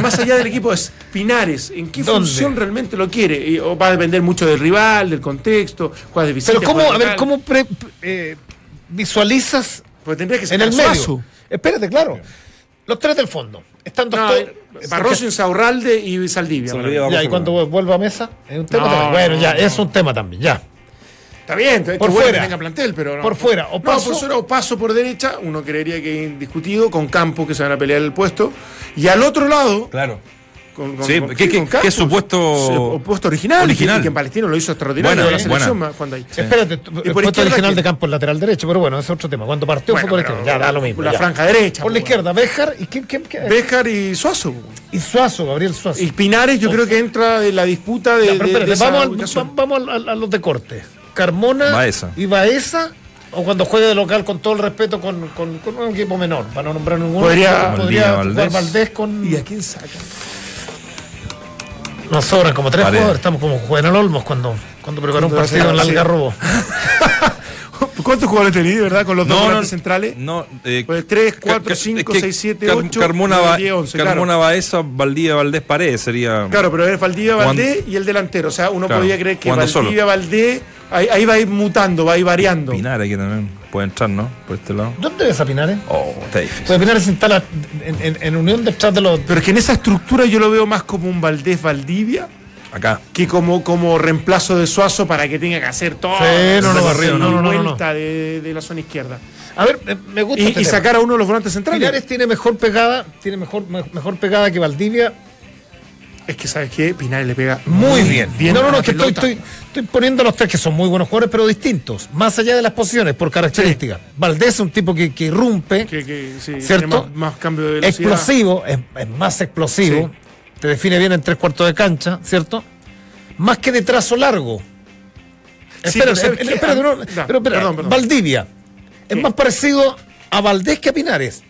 más allá del equipo es Pinares, ¿en qué función realmente lo quiere? O va a depender mucho del rival, del contexto, juegas de visita. Pero ¿cómo visualizas? Pues tendría que ser en el medio. Espérate, claro. Los 3 del fondo. Están Barroso, Insaurralde y Saldivia. Ya, y cuando vuelva a mesa, es un tema también. Bueno, ya, es un tema también, ya. Está bien, por fuera que tenga plantel, pero no. Por fuera, Opazo por derecha, uno creería que indiscutido, con Campos que se van a pelear el puesto. Y al otro lado. Claro. ¿Qué es su puesto original? Que en Palestino lo hizo extraordinario de la selección. Cuando ahí. Sí. Espérate, el puesto original de Campos lateral derecho, pero bueno, ese es otro tema. Cuando partió fue por la izquierda, ya da lo mismo. Por la franja derecha. Por la izquierda, Béjar y Béjar y Suazo. Gabriel Suazo. Y Pinares, yo creo que entra en la disputa de. Vamos a los de corte. Carmona y Baeza. O cuando juegue de local, con todo el respeto, con un equipo menor, para no nombrar ninguno. Podría jugar Valdés con. ¿Y a quién saca? Nos sobran como 3 jugadores, estamos como Juvenal Olmos cuando preparó un partido en el Algarrobo. ¿Cuántos jugadores tenía, verdad? Con los dos volantes centrales. No, 3, 4, 5, 6, 7, 8, Carmona, 10, 11. Carmona, Baeza, Valdivia, Valdés, Paredes sería. Claro, pero es Valdivia, Valdés y el delantero. O sea, uno podría creer que Valdivia, Valdés. Ahí va a ir mutando, va a ir variando. Pinares aquí también puede entrar, ¿no? Por este lado. ¿Dónde ves a Pinares? Está difícil. Pues Pinares se instala en unión detrás de los. Pero es que en esa estructura yo lo veo más como un Valdés-Valdivia. Acá. Que como reemplazo de Suazo para que tenga que hacer todo. Sí, no, vuelta de la zona izquierda. A ver, me gusta. Y sacar a uno de los volantes centrales. Pinares tiene mejor pegada que Valdivia. Es que, ¿sabes qué? Pinares le pega muy bien. No, es que estoy poniendo a los tres que son muy buenos jugadores, pero distintos, más allá de las posiciones, por características. Sí. Valdés es un tipo que irrumpe, sí, ¿cierto? Tiene más cambio de velocidad. Explosivo, es más explosivo, sí. Te define bien en 3/4 de cancha, ¿cierto? Más que de trazo largo. Sí, perdón. Valdivia, ¿qué? Es más parecido a Valdés que a Pinares.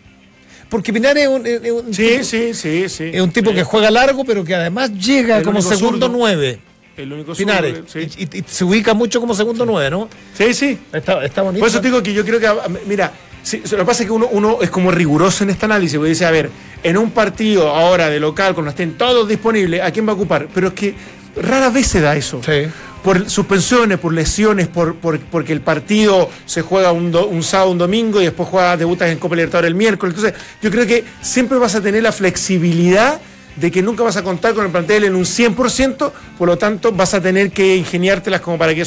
Porque Pinares es un tipo que juega largo, pero que además llega como segundo nueve. El único Pinares, sí. y se ubica mucho como segundo nueve, ¿no? Sí, sí. Está bonito. Por eso te digo que yo creo que, mira, sí, lo que pasa es que uno es como riguroso en este análisis, porque dice, a ver, en un partido ahora de local, cuando estén todos disponibles, ¿a quién va a ocupar? Pero es que rara vez se da eso. Sí. Por suspensiones, por lesiones, porque el partido se juega un sábado, un domingo, y después debutas en Copa Libertadores el miércoles. Entonces, yo creo que siempre vas a tener la flexibilidad de que nunca vas a contar con el plantel en un 100%, por lo tanto, vas a tener que ingeniártelas como para que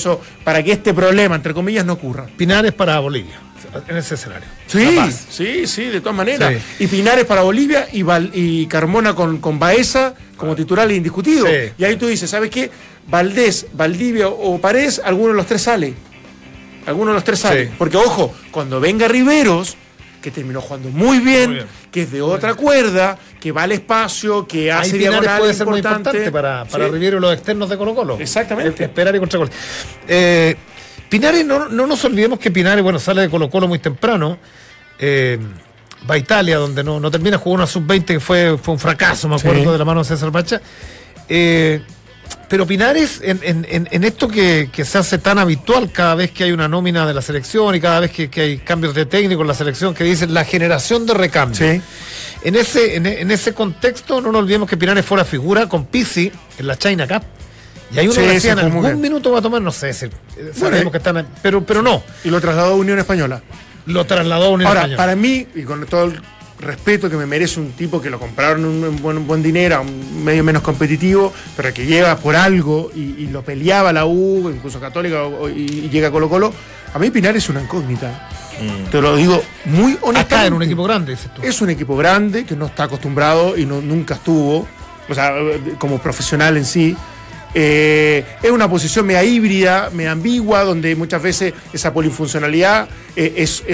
este problema, entre comillas, no ocurra. Pinares para Bolivia, en ese escenario. Sí, de todas maneras. Sí. Y Pinares para Bolivia y Carmona con Baeza como titular indiscutido. Sí. Y ahí tú dices, ¿sabes qué? Valdés, Valdivia o Paredes, alguno de los tres sale. Sí. Porque, ojo, cuando venga Riveros, que terminó jugando muy bien, que es de otra cuerda, que va al espacio, que hace diagonales puede ser importante. Muy importante para sí. Riveros los externos de Colo Colo. Exactamente. Esperar y contra Colo. Pinares, no nos olvidemos que Pinares, sale de Colo Colo muy temprano. Va a Italia, donde no termina, jugó una sub-20 que fue un fracaso, me acuerdo, sí. De la mano de César Pacha. Pero Pinares, en esto que se hace tan habitual cada vez que hay una nómina de la selección y cada vez que hay cambios de técnico en la selección, que dicen la generación de recambio. Sí. En ese contexto, no nos olvidemos que Pinares fue la figura con Pizzi en la China Cup. Y ahí uno decía, en algún minuto va a tomar, no sé, sabemos que están... Pero no. Y lo trasladó a Unión Española. Ahora, para mí, y con todo el respeto que me merece un tipo que lo compraron un buen dinero, un medio menos competitivo, pero que llega por algo y lo peleaba la U, incluso Católica, y llega a Colo Colo. A mí Pinares es una incógnita. Te lo digo muy honestamente. Está en un equipo grande, dices tú. Es un equipo grande que no está acostumbrado y nunca estuvo, como profesional en sí. Es una posición media híbrida, media ambigua, donde muchas veces esa polifuncionalidad es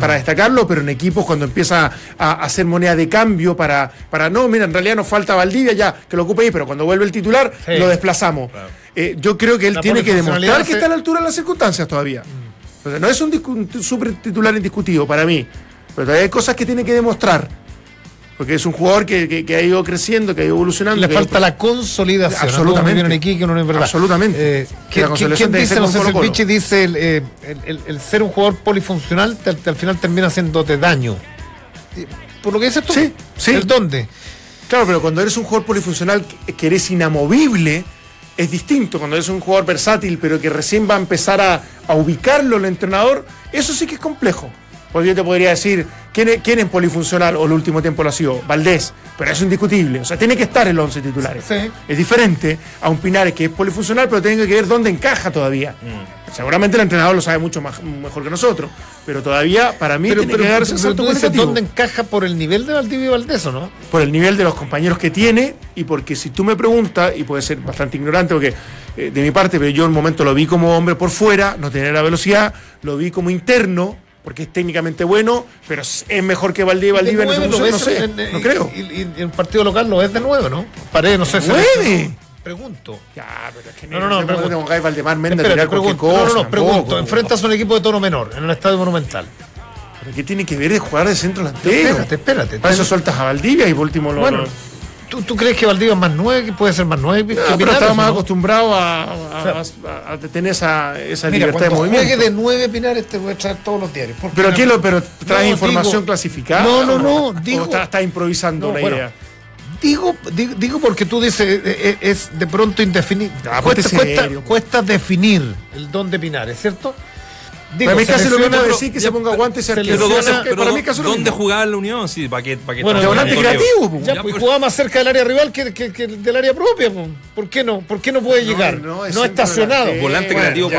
para destacarlo, pero en equipos cuando empieza a hacer moneda de cambio en realidad nos falta Valdivia ya, que lo ocupe ahí, pero cuando vuelve el titular lo desplazamos. Claro. Yo creo que él tiene que demostrar que está a la altura de las circunstancias todavía. Entonces, no es un super titular indiscutido para mí, pero todavía hay cosas que tiene que demostrar. Porque es un jugador que ha ido creciendo, que ha ido evolucionando. Le falta la consolidación. Absolutamente. No, absolutamente. ¿Quién dice? No sé si el Vilche dice, el ser un jugador polifuncional al final termina haciéndote daño. Por lo que dices tú. Sí. ¿El dónde? Claro, pero cuando eres un jugador polifuncional que eres inamovible, es distinto. Cuando eres un jugador versátil, pero que recién va a empezar a ubicarlo el entrenador, eso sí que es complejo. Porque yo te podría decir, ¿quién es polifuncional o el último tiempo lo ha sido? Valdés, pero es indiscutible. Tiene que estar el 11 titulares. Sí. Es diferente a un Pinares que es polifuncional, pero tiene que ver dónde encaja todavía. Seguramente el entrenador lo sabe mucho mejor que nosotros, pero todavía, para mí, tiene que darse el salto cualitativo. ¿Dónde encaja por el nivel de Valdivia y Valdés o no? Por el nivel de los compañeros que tiene, y porque si tú me preguntas, y puede ser bastante ignorante, porque... de mi parte, pero yo en un momento lo vi como hombre por fuera, no tenía la velocidad, lo vi como interno, porque es técnicamente bueno, pero es mejor que Valdivia en esa función, no creo. Y el partido local lo es de nuevo, ¿no? Paredes, no sé si... ¡Nueve! Pregunto. Ya, pero es que... No, Valdemar Méndez tirar cualquier cosa. Pregunto. Enfrentas a un equipo de tono menor en el Estadio Monumental. ¿Pero qué tiene que ver de jugar de centro delantero? Espérate. Para eso sueltas a Valdivia y por último lo... Bueno, ¿tú crees que Valdivia es más nueve? ¿Puede ser más nueve? Pero estaba más acostumbrado a tener esa libertad de movimiento. Mira, cuando juegue de nueve, Pinares te voy a traer todos los diarios. ¿Pero traes información clasificada? No, digo... ¿O estás improvisando una idea? Digo porque tú dices, es de pronto indefinido. Cuesta definir el don de Pinares, ¿cierto? Para mí casi lo mismo decir que se ponga guante y se arquero. Para mí casi lo mismo. ¿Dónde jugaba la Unión? Sí, para que volante creativo. Pues jugaba más cerca del área rival que del área propia. ¿Por qué no puede llegar? No estacionado. Volante creativo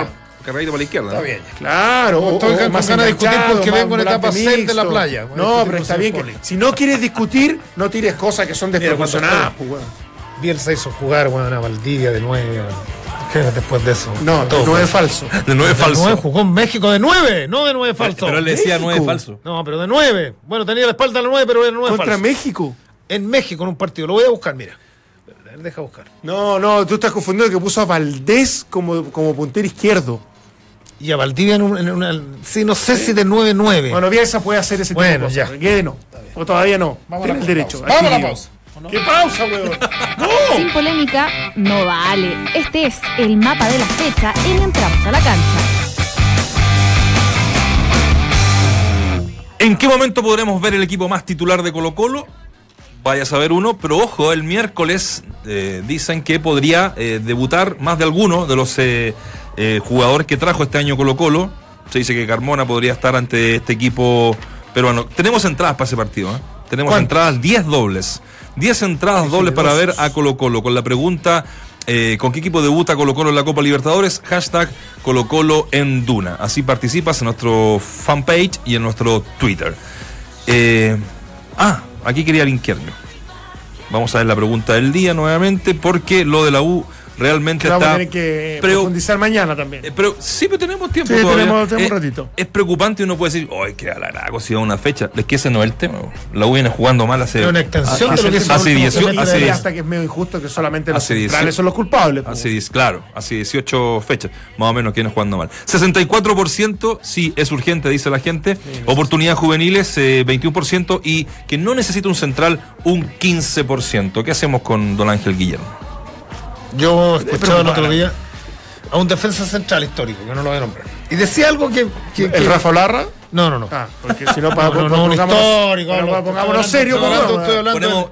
cargadito para la izquierda. Está bien. Claro. Estoy más ganas de discutir porque vengo en etapa 6 de la playa. No, pero está bien que si no quieres discutir, no tires cosas que son desproporcionadas. Bielsa hizo jugar, bueno, a Valdivia de 9. Después de eso. No, todo, de 9 falso. De 9 falso. De 9 jugó en México de 9, no de 9 falso. Pero él le decía 9 falso. No, pero de 9. Bueno, tenía la espalda a la 9, pero era 9 falso. Contra México. En México, en un partido. Lo voy a buscar, mira. Deja buscar. No, no, tú estás confundiendo que puso a Valdés como puntero izquierdo. Y a Valdivia en una sí, no sé si de 9-9. Bueno, Bielsa puede hacer ese tipo de cosas. Guede no. O todavía no. Vamos a la pausa. Vamos a la pausa. No. ¡Qué pausa, weón! ¡No! Sin polémica, no vale. Este es el mapa de la fecha en Entramos a la Cancha. ¿En qué momento podremos ver el equipo más titular de Colo Colo? Vaya a saber uno, pero ojo, el miércoles dicen que podría debutar más de alguno de los jugadores que trajo este año Colo Colo. Se dice que Carmona podría estar ante este equipo peruano. Tenemos entradas para ese partido, ¿eh? Tenemos entradas, 10 dobles. 10 entradas dobles para ver a Colo Colo, con la pregunta ¿con qué equipo debuta Colo Colo en la Copa Libertadores? Hashtag Colo Colo en Duna. Así participas en nuestro fanpage y en nuestro Twitter. Aquí quería linkearlo. Vamos a ver la pregunta del día nuevamente, porque lo de la U realmente está... Vamos a tener que profundizar mañana también. Pero sí, pero tenemos tiempo todavía. Tenemos un ratito. Es preocupante, uno puede decir, ¡ay, qué alaraco si va una fecha! Es que ese no es el tema. La U viene jugando mal hace... Pero una extensión de lo que hace 18... Hasta que es medio injusto que solamente los centrales son los culpables. Hace 18 fechas, más o menos, que viene jugando mal. 64% sí es urgente, dice la gente. Sí, oportunidades juveniles, 21%. Y que no necesita un central, un 15%. ¿Qué hacemos con don Ángel Guillermo? Yo escuchaba el otro día a un defensa central histórico, que no lo voy a nombrar. Y decía algo que ¿el Rafa Larra? No. Ah, porque si no, para un histórico. Pongámonos serio,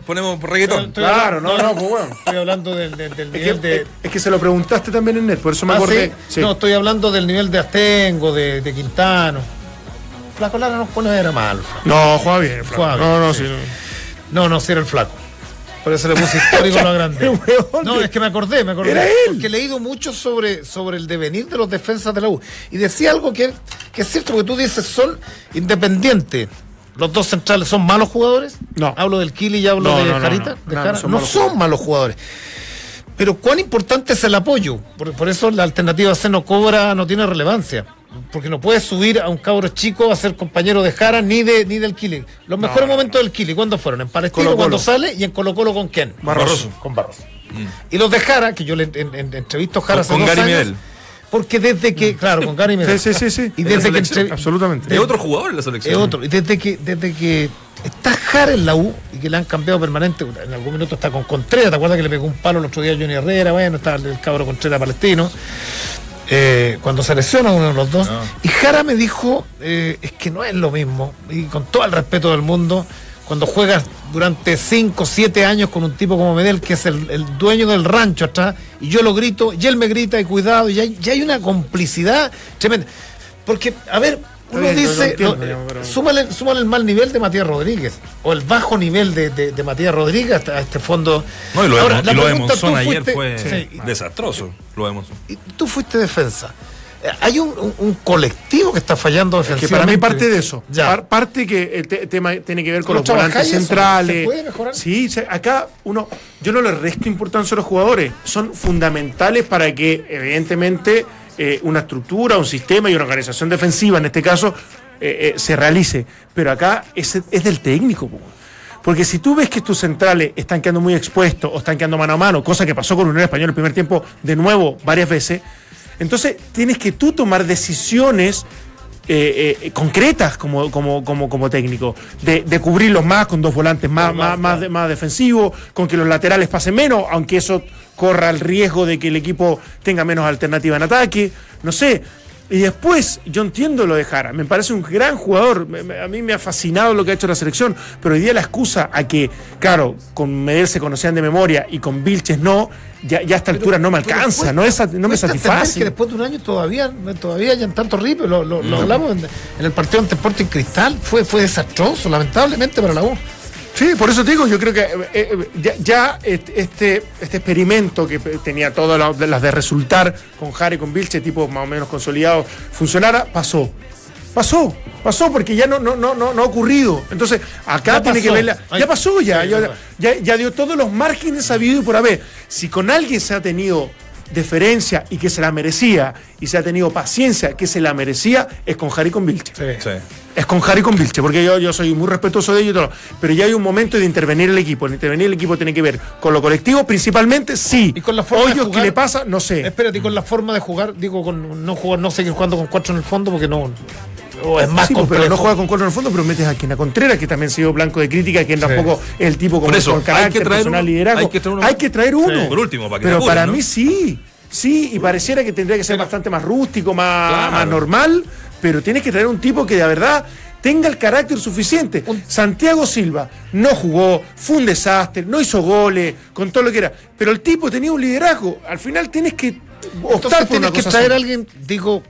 ponemos reggaetón. Claro, pues bueno. Estoy hablando del nivel de... Es que se lo preguntaste también en net, por eso me acordé. Sí. No, estoy hablando del nivel de Astengo, de Quintano. Flaco Larra no era malo. No, jugaba bien. No, sí era el flaco. Por eso le puse histórico lo grande. No, es que me acordé. Era él. Porque he leído mucho sobre el devenir de los defensas de la U. Y decía algo que es cierto, porque tú dices, son independientes. ¿Los dos centrales son malos jugadores? No. Hablo del Kili y hablo de Jarita. No, Jara. No son malos jugadores. Pero cuán importante es el apoyo. Por eso la alternativa C no tiene relevancia. Porque no puedes subir a un cabro chico a ser compañero de Jara ni del Kili. Los mejores momentos del Kili, ¿cuándo fueron? En Palestino, Colo-Colo. Cuando sale, y en Colo Colo ¿con quién? Barroso. Con Barroso. Y los de Jara, que yo le entrevisto a Jara hace dos años. Medel. Porque desde que... Claro, con Gary Medel. Sí. Y desde que absolutamente. De otro jugador en la selección. Y desde que está Jara en la U y que le han cambiado permanente. En algún minuto está con Contreras. ¿Te acuerdas que le pegó un palo el otro día a Johnny Herrera? Bueno, está el cabro Contreras Palestino. Cuando se lesiona uno de los dos, y Jara me dijo es que no es lo mismo, y con todo el respeto del mundo, cuando juegas durante 5-7 años con un tipo como Medel, que es el dueño del rancho atrás, y yo lo grito, y él me grita, y cuidado, y ya hay una complicidad tremenda, porque, a ver, uno dice, súmale el mal nivel de Matías Rodríguez, o el bajo nivel de Matías Rodríguez a este fondo. No, y lo ahora, de Monzón ayer fue desastroso. Lo de Monzón. Y tú fuiste defensa. Hay un colectivo que está fallando defensivamente. Es que para mí parte de eso. Parte que el tema tiene que ver con los volantes centrales. ¿Se puede mejorar? Sí, acá yo no le resto importancia a los jugadores. Son fundamentales para que, evidentemente, una estructura, un sistema y una organización defensiva, en este caso, se realice. Pero acá es del técnico, porque si tú ves que tus centrales están quedando muy expuestos o están quedando mano a mano, cosa que pasó con Unión Española el primer tiempo de nuevo varias veces, entonces tienes que tú tomar decisiones concretas como técnico, de cubrirlos más con dos volantes más defensivos, con que los laterales pasen menos, aunque eso corra el riesgo de que el equipo tenga menos alternativa en ataque, no sé. Y después, yo entiendo lo de Jara, me parece un gran jugador, a mí me ha fascinado lo que ha hecho la selección, pero hoy día la excusa a que, claro, con Medel se conocían de memoria y con Vilches no, ya a esta altura no me alcanza, no me satisface. Que después de un año todavía hayan tanto ripio, lo hablamos en el partido ante Sporting Cristal, fue desastroso, lamentablemente para la U. Sí, por eso te digo, yo creo que este experimento que tenía todas las de resultar con Jara y con Vilche, tipo más o menos consolidado, funcionara, pasó. pasó porque ya no ha ocurrido. Entonces, acá tiene que verla. Ya pasó, ya dio todos los márgenes habido y por haber. Si con alguien se ha tenido deferencia y que se la merecía, y se ha tenido paciencia que se la merecía, es con Jara y con Vilches. Sí. Es con Jara y con Vilches, porque yo soy muy respetuoso de ellos y todo. Pero ya hay un momento de intervenir el equipo. El intervenir el equipo tiene que ver con lo colectivo, principalmente, sí. ¿Y con la forma Hoyos de jugar? ¿Qué le pasa? No sé. Espérate, ¿y con la forma de jugar? Digo, con no jugar, no seguir jugando con cuatro en el fondo, porque no... O es más, sí, pero no juega con cuatro en el fondo, pero metes a quien a Contreras, que también se dio blanco de crítica, que tampoco es el tipo con el carácter personal, liderazgo. Hay que traer uno. Sí. Por último, para que pero para mí sí, y pareciera que tendría que ser bastante más rústico, más normal, pero tienes que traer un tipo que de verdad tenga el carácter suficiente. Santiago Silva no jugó, fue un desastre, no hizo goles, con todo lo que era, pero el tipo tenía un liderazgo. Al final tienes que optar por una cosa. Tienes que traer a alguien, digo,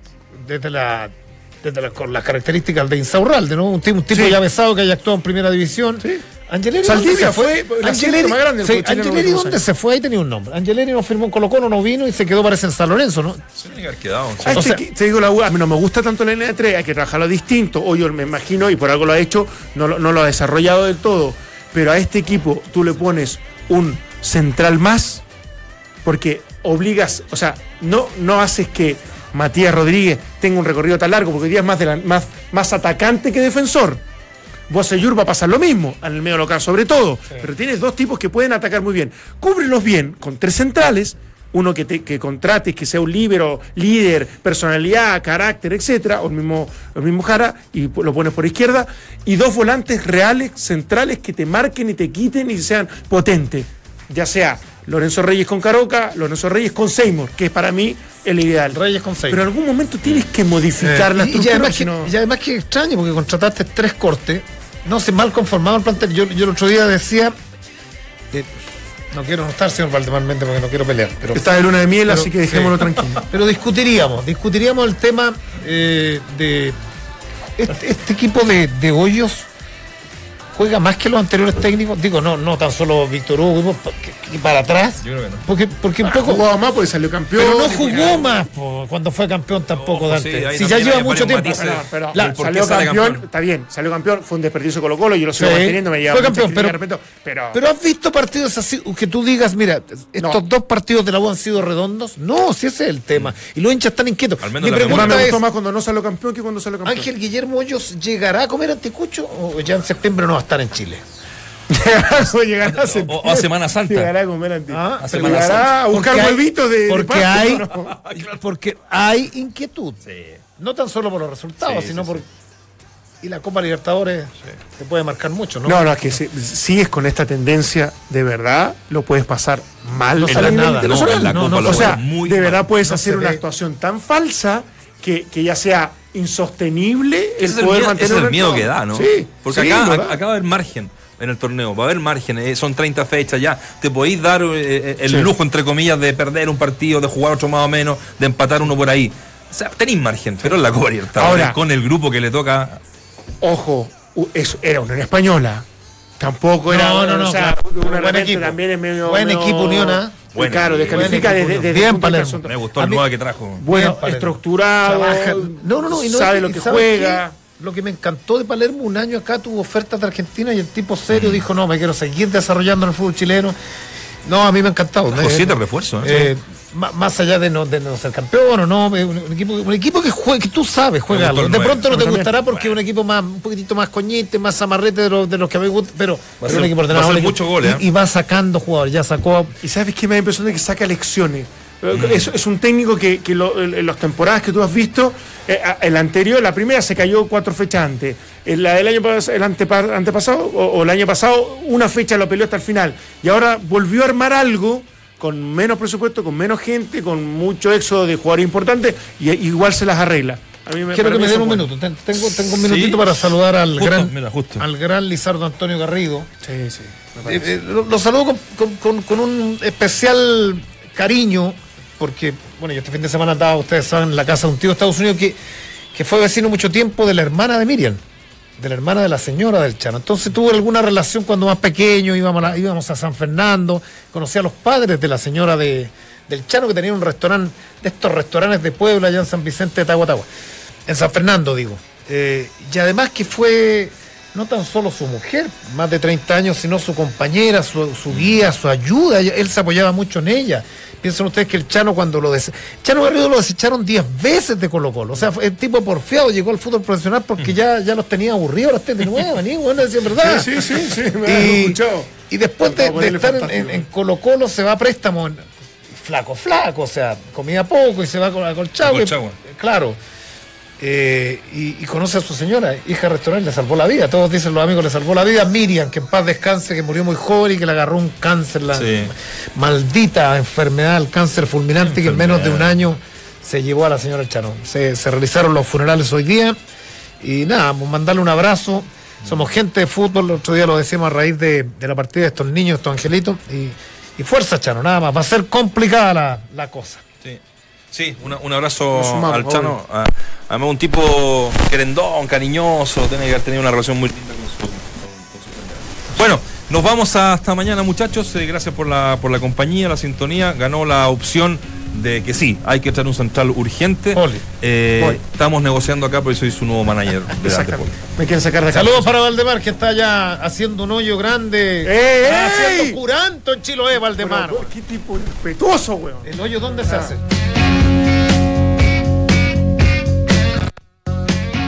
con las características de Insaurralde, ¿no? Un tipo ya besado que haya actuado en primera división. Sí. Angeleri, Saldivia fue la más grande. Sí, Angeleri, ¿dónde se fue? Ahí tenía un nombre. Angeleri no firmó en Colo Colo, no vino y se quedó, parece, en San Lorenzo, ¿no? Se tiene que haber quedado. Sí. Te digo la U, a mí no me gusta tanto la N3, hay que trabajarlo distinto. Hoy me imagino, y por algo lo ha hecho, no lo ha desarrollado del todo. Pero a este equipo tú le pones un central más, porque obligas, o sea, no haces que Matías Rodríguez tenga un recorrido tan largo, porque hoy día es más atacante que defensor. Bosellur va a pasar lo mismo, en el medio local sobre todo, pero tienes dos tipos que pueden atacar muy bien. Cúbrelos bien con tres centrales, uno que contrates, que sea un líbero, líder, personalidad, carácter, etcétera, o el mismo Jara, y lo pones por izquierda, y dos volantes reales, centrales, que te marquen y te quiten y sean potentes, ya sea Lorenzo Reyes con Caroca, Lorenzo Reyes con Seymour, que es para mí el ideal. Reyes con Seymour. Pero en algún momento tienes que modificar la estructura. Y además que extraño, porque contrataste tres cortes, no sé, mal conformado el plantel. Yo el otro día decía, no quiero estar, señor Valdemar, porque no quiero pelear. Pero, está de luna de miel, así que dejémoslo tranquilo. Pero discutiríamos el tema de este equipo de Hoyos. Juega más que los anteriores técnicos, digo, no tan solo Víctor Hugo, y para atrás. Yo creo que no. Porque un poco jugaba más porque salió campeón. Pero no jugó más cuando fue campeón tampoco, Dante. Sí, si ya lleva mucho tiempo. Salió campeón, está bien, salió campeón, fue un desperdicio Colo Colo, yo lo sigo manteniendo, me lleva. Fue campeón, pero has visto partidos así que tú digas, mira, estos dos partidos de la U han sido redondos. No, si ese es el tema. Y los hinchas están inquietos. Al menos mi pregunta me gustó más cuando no salió campeón que cuando salió campeón. ¿Ángel Guillermo Hoyos llegará a comer anticucho o ya en septiembre no estar en Chile? O a Semana Santa. Llegará a comer a Semana Santa. A buscar huevitos de porque hay, porque hay inquietud. Sí. No tan solo por los resultados, sino por... Y la Copa Libertadores te puede marcar mucho, ¿no? No, es que si sigues con esta tendencia, de verdad, lo puedes pasar mal. No sale nada. O sea, de verdad puedes hacer una actuación tan falsa que ya sea insostenible el poder mantener. Ese es el miedo que da, ¿no? Sí, porque acá va a haber margen en el torneo, va a haber margen, son 30 fechas ya, te podéis dar el lujo, entre comillas, de perder un partido, de jugar otro más o menos, de empatar uno por ahí. O sea, tenéis margen, pero en la Copa Libertadores, con el grupo que le toca... Ojo, era Unión Española, tampoco era... No, o sea, claro, buen equipo. También es medio, equipo Unión, ¿ah? Bueno, claro, descalifica desde bien Palermo. Me gustó el 9 que trajo. Bueno, estructurado, sabe lo que juega. Lo que me encantó de Palermo, un año acá tuvo ofertas de Argentina y el tipo serio dijo, no, me quiero seguir desarrollando en el fútbol chileno. No, a mí me ha encantado. Con 7 refuerzos. Más allá de no ser campeón o no, un equipo que juega, que tú sabes, juega algo. De pronto no te gustará porque es un equipo más, un poquitito más coñete, más amarrete de los que a mí me gusta, pero va a ser un equipo ordenado. Va a hacer muchos goles. Y va sacando jugadores, ya sacó. ¿Y sabes qué? Me da la impresión de que saca lecciones. Es un técnico que en las temporadas que tú has visto, el anterior, la primera se cayó 4 fechas antes, la del año, el antepasado o el año pasado, una fecha lo peleó hasta el final, y ahora volvió a armar algo con menos presupuesto, con menos gente, con mucho éxodo de jugadores importantes, y igual se las arregla. Quiero que me den un minuto. Tengo un minutito para saludar al gran Lizardo Antonio Garrido. Sí, lo saludo con un especial cariño, porque, bueno, yo este fin de semana estaba, ustedes saben, en la casa de un tío de Estados Unidos que fue vecino mucho tiempo de la hermana de Miriam, de la hermana de la señora del Chano. Entonces tuvo alguna relación cuando más pequeño, íbamos a San Fernando, conocí a los padres de la señora del Chano, que tenía un restaurante, de estos restaurantes de Puebla allá en San Vicente de Tahuatahua, en San Fernando, digo. Y además que fue no tan solo su mujer, más de 30 años, sino su compañera, su guía, su ayuda. Él se apoyaba mucho en ella. Piensen ustedes que el Chano, cuando Chano Garrido lo desecharon 10 veces de Colo Colo. O sea, el tipo porfiado llegó al fútbol profesional porque ya los tenía aburridos las tenis nuevas, ni bueno, es verdad. Sí, me han escuchado. Y después de estar en Colo Colo se va a préstamo, flaco, o sea, comía poco y se va a Colchagua. Claro. Y conoce a su señora, hija restaurante, le salvó la vida. Todos dicen los amigos, le salvó la vida. Miriam, que en paz descanse, que murió muy joven y que le agarró un cáncer, maldita enfermedad, el cáncer fulminante, que en menos de un año se llevó a la señora Chano. Se realizaron los funerales hoy día. Y nada, mandarle un abrazo. Somos gente de fútbol, el otro día lo decimos a raíz de la partida de estos niños, estos angelitos. Y fuerza, Chano, nada más. Va a ser complicada la cosa. Sí, un abrazo al Chano. Además, un tipo querendón, cariñoso. Tiene que haber tenido una relación muy linda con su Bueno, nos vamos hasta mañana, muchachos. Gracias por la compañía, la sintonía. Ganó la opción de que sí, hay que traer un central urgente. Estamos negociando acá porque soy su nuevo manager. Me quieren sacar de acá. Saludos para Valdemar, que está ya haciendo un hoyo grande. Haciendo curanto en Chiloé, Valdemar. Pero, qué tipo respetuoso, weón. ¿El hoyo dónde se hace?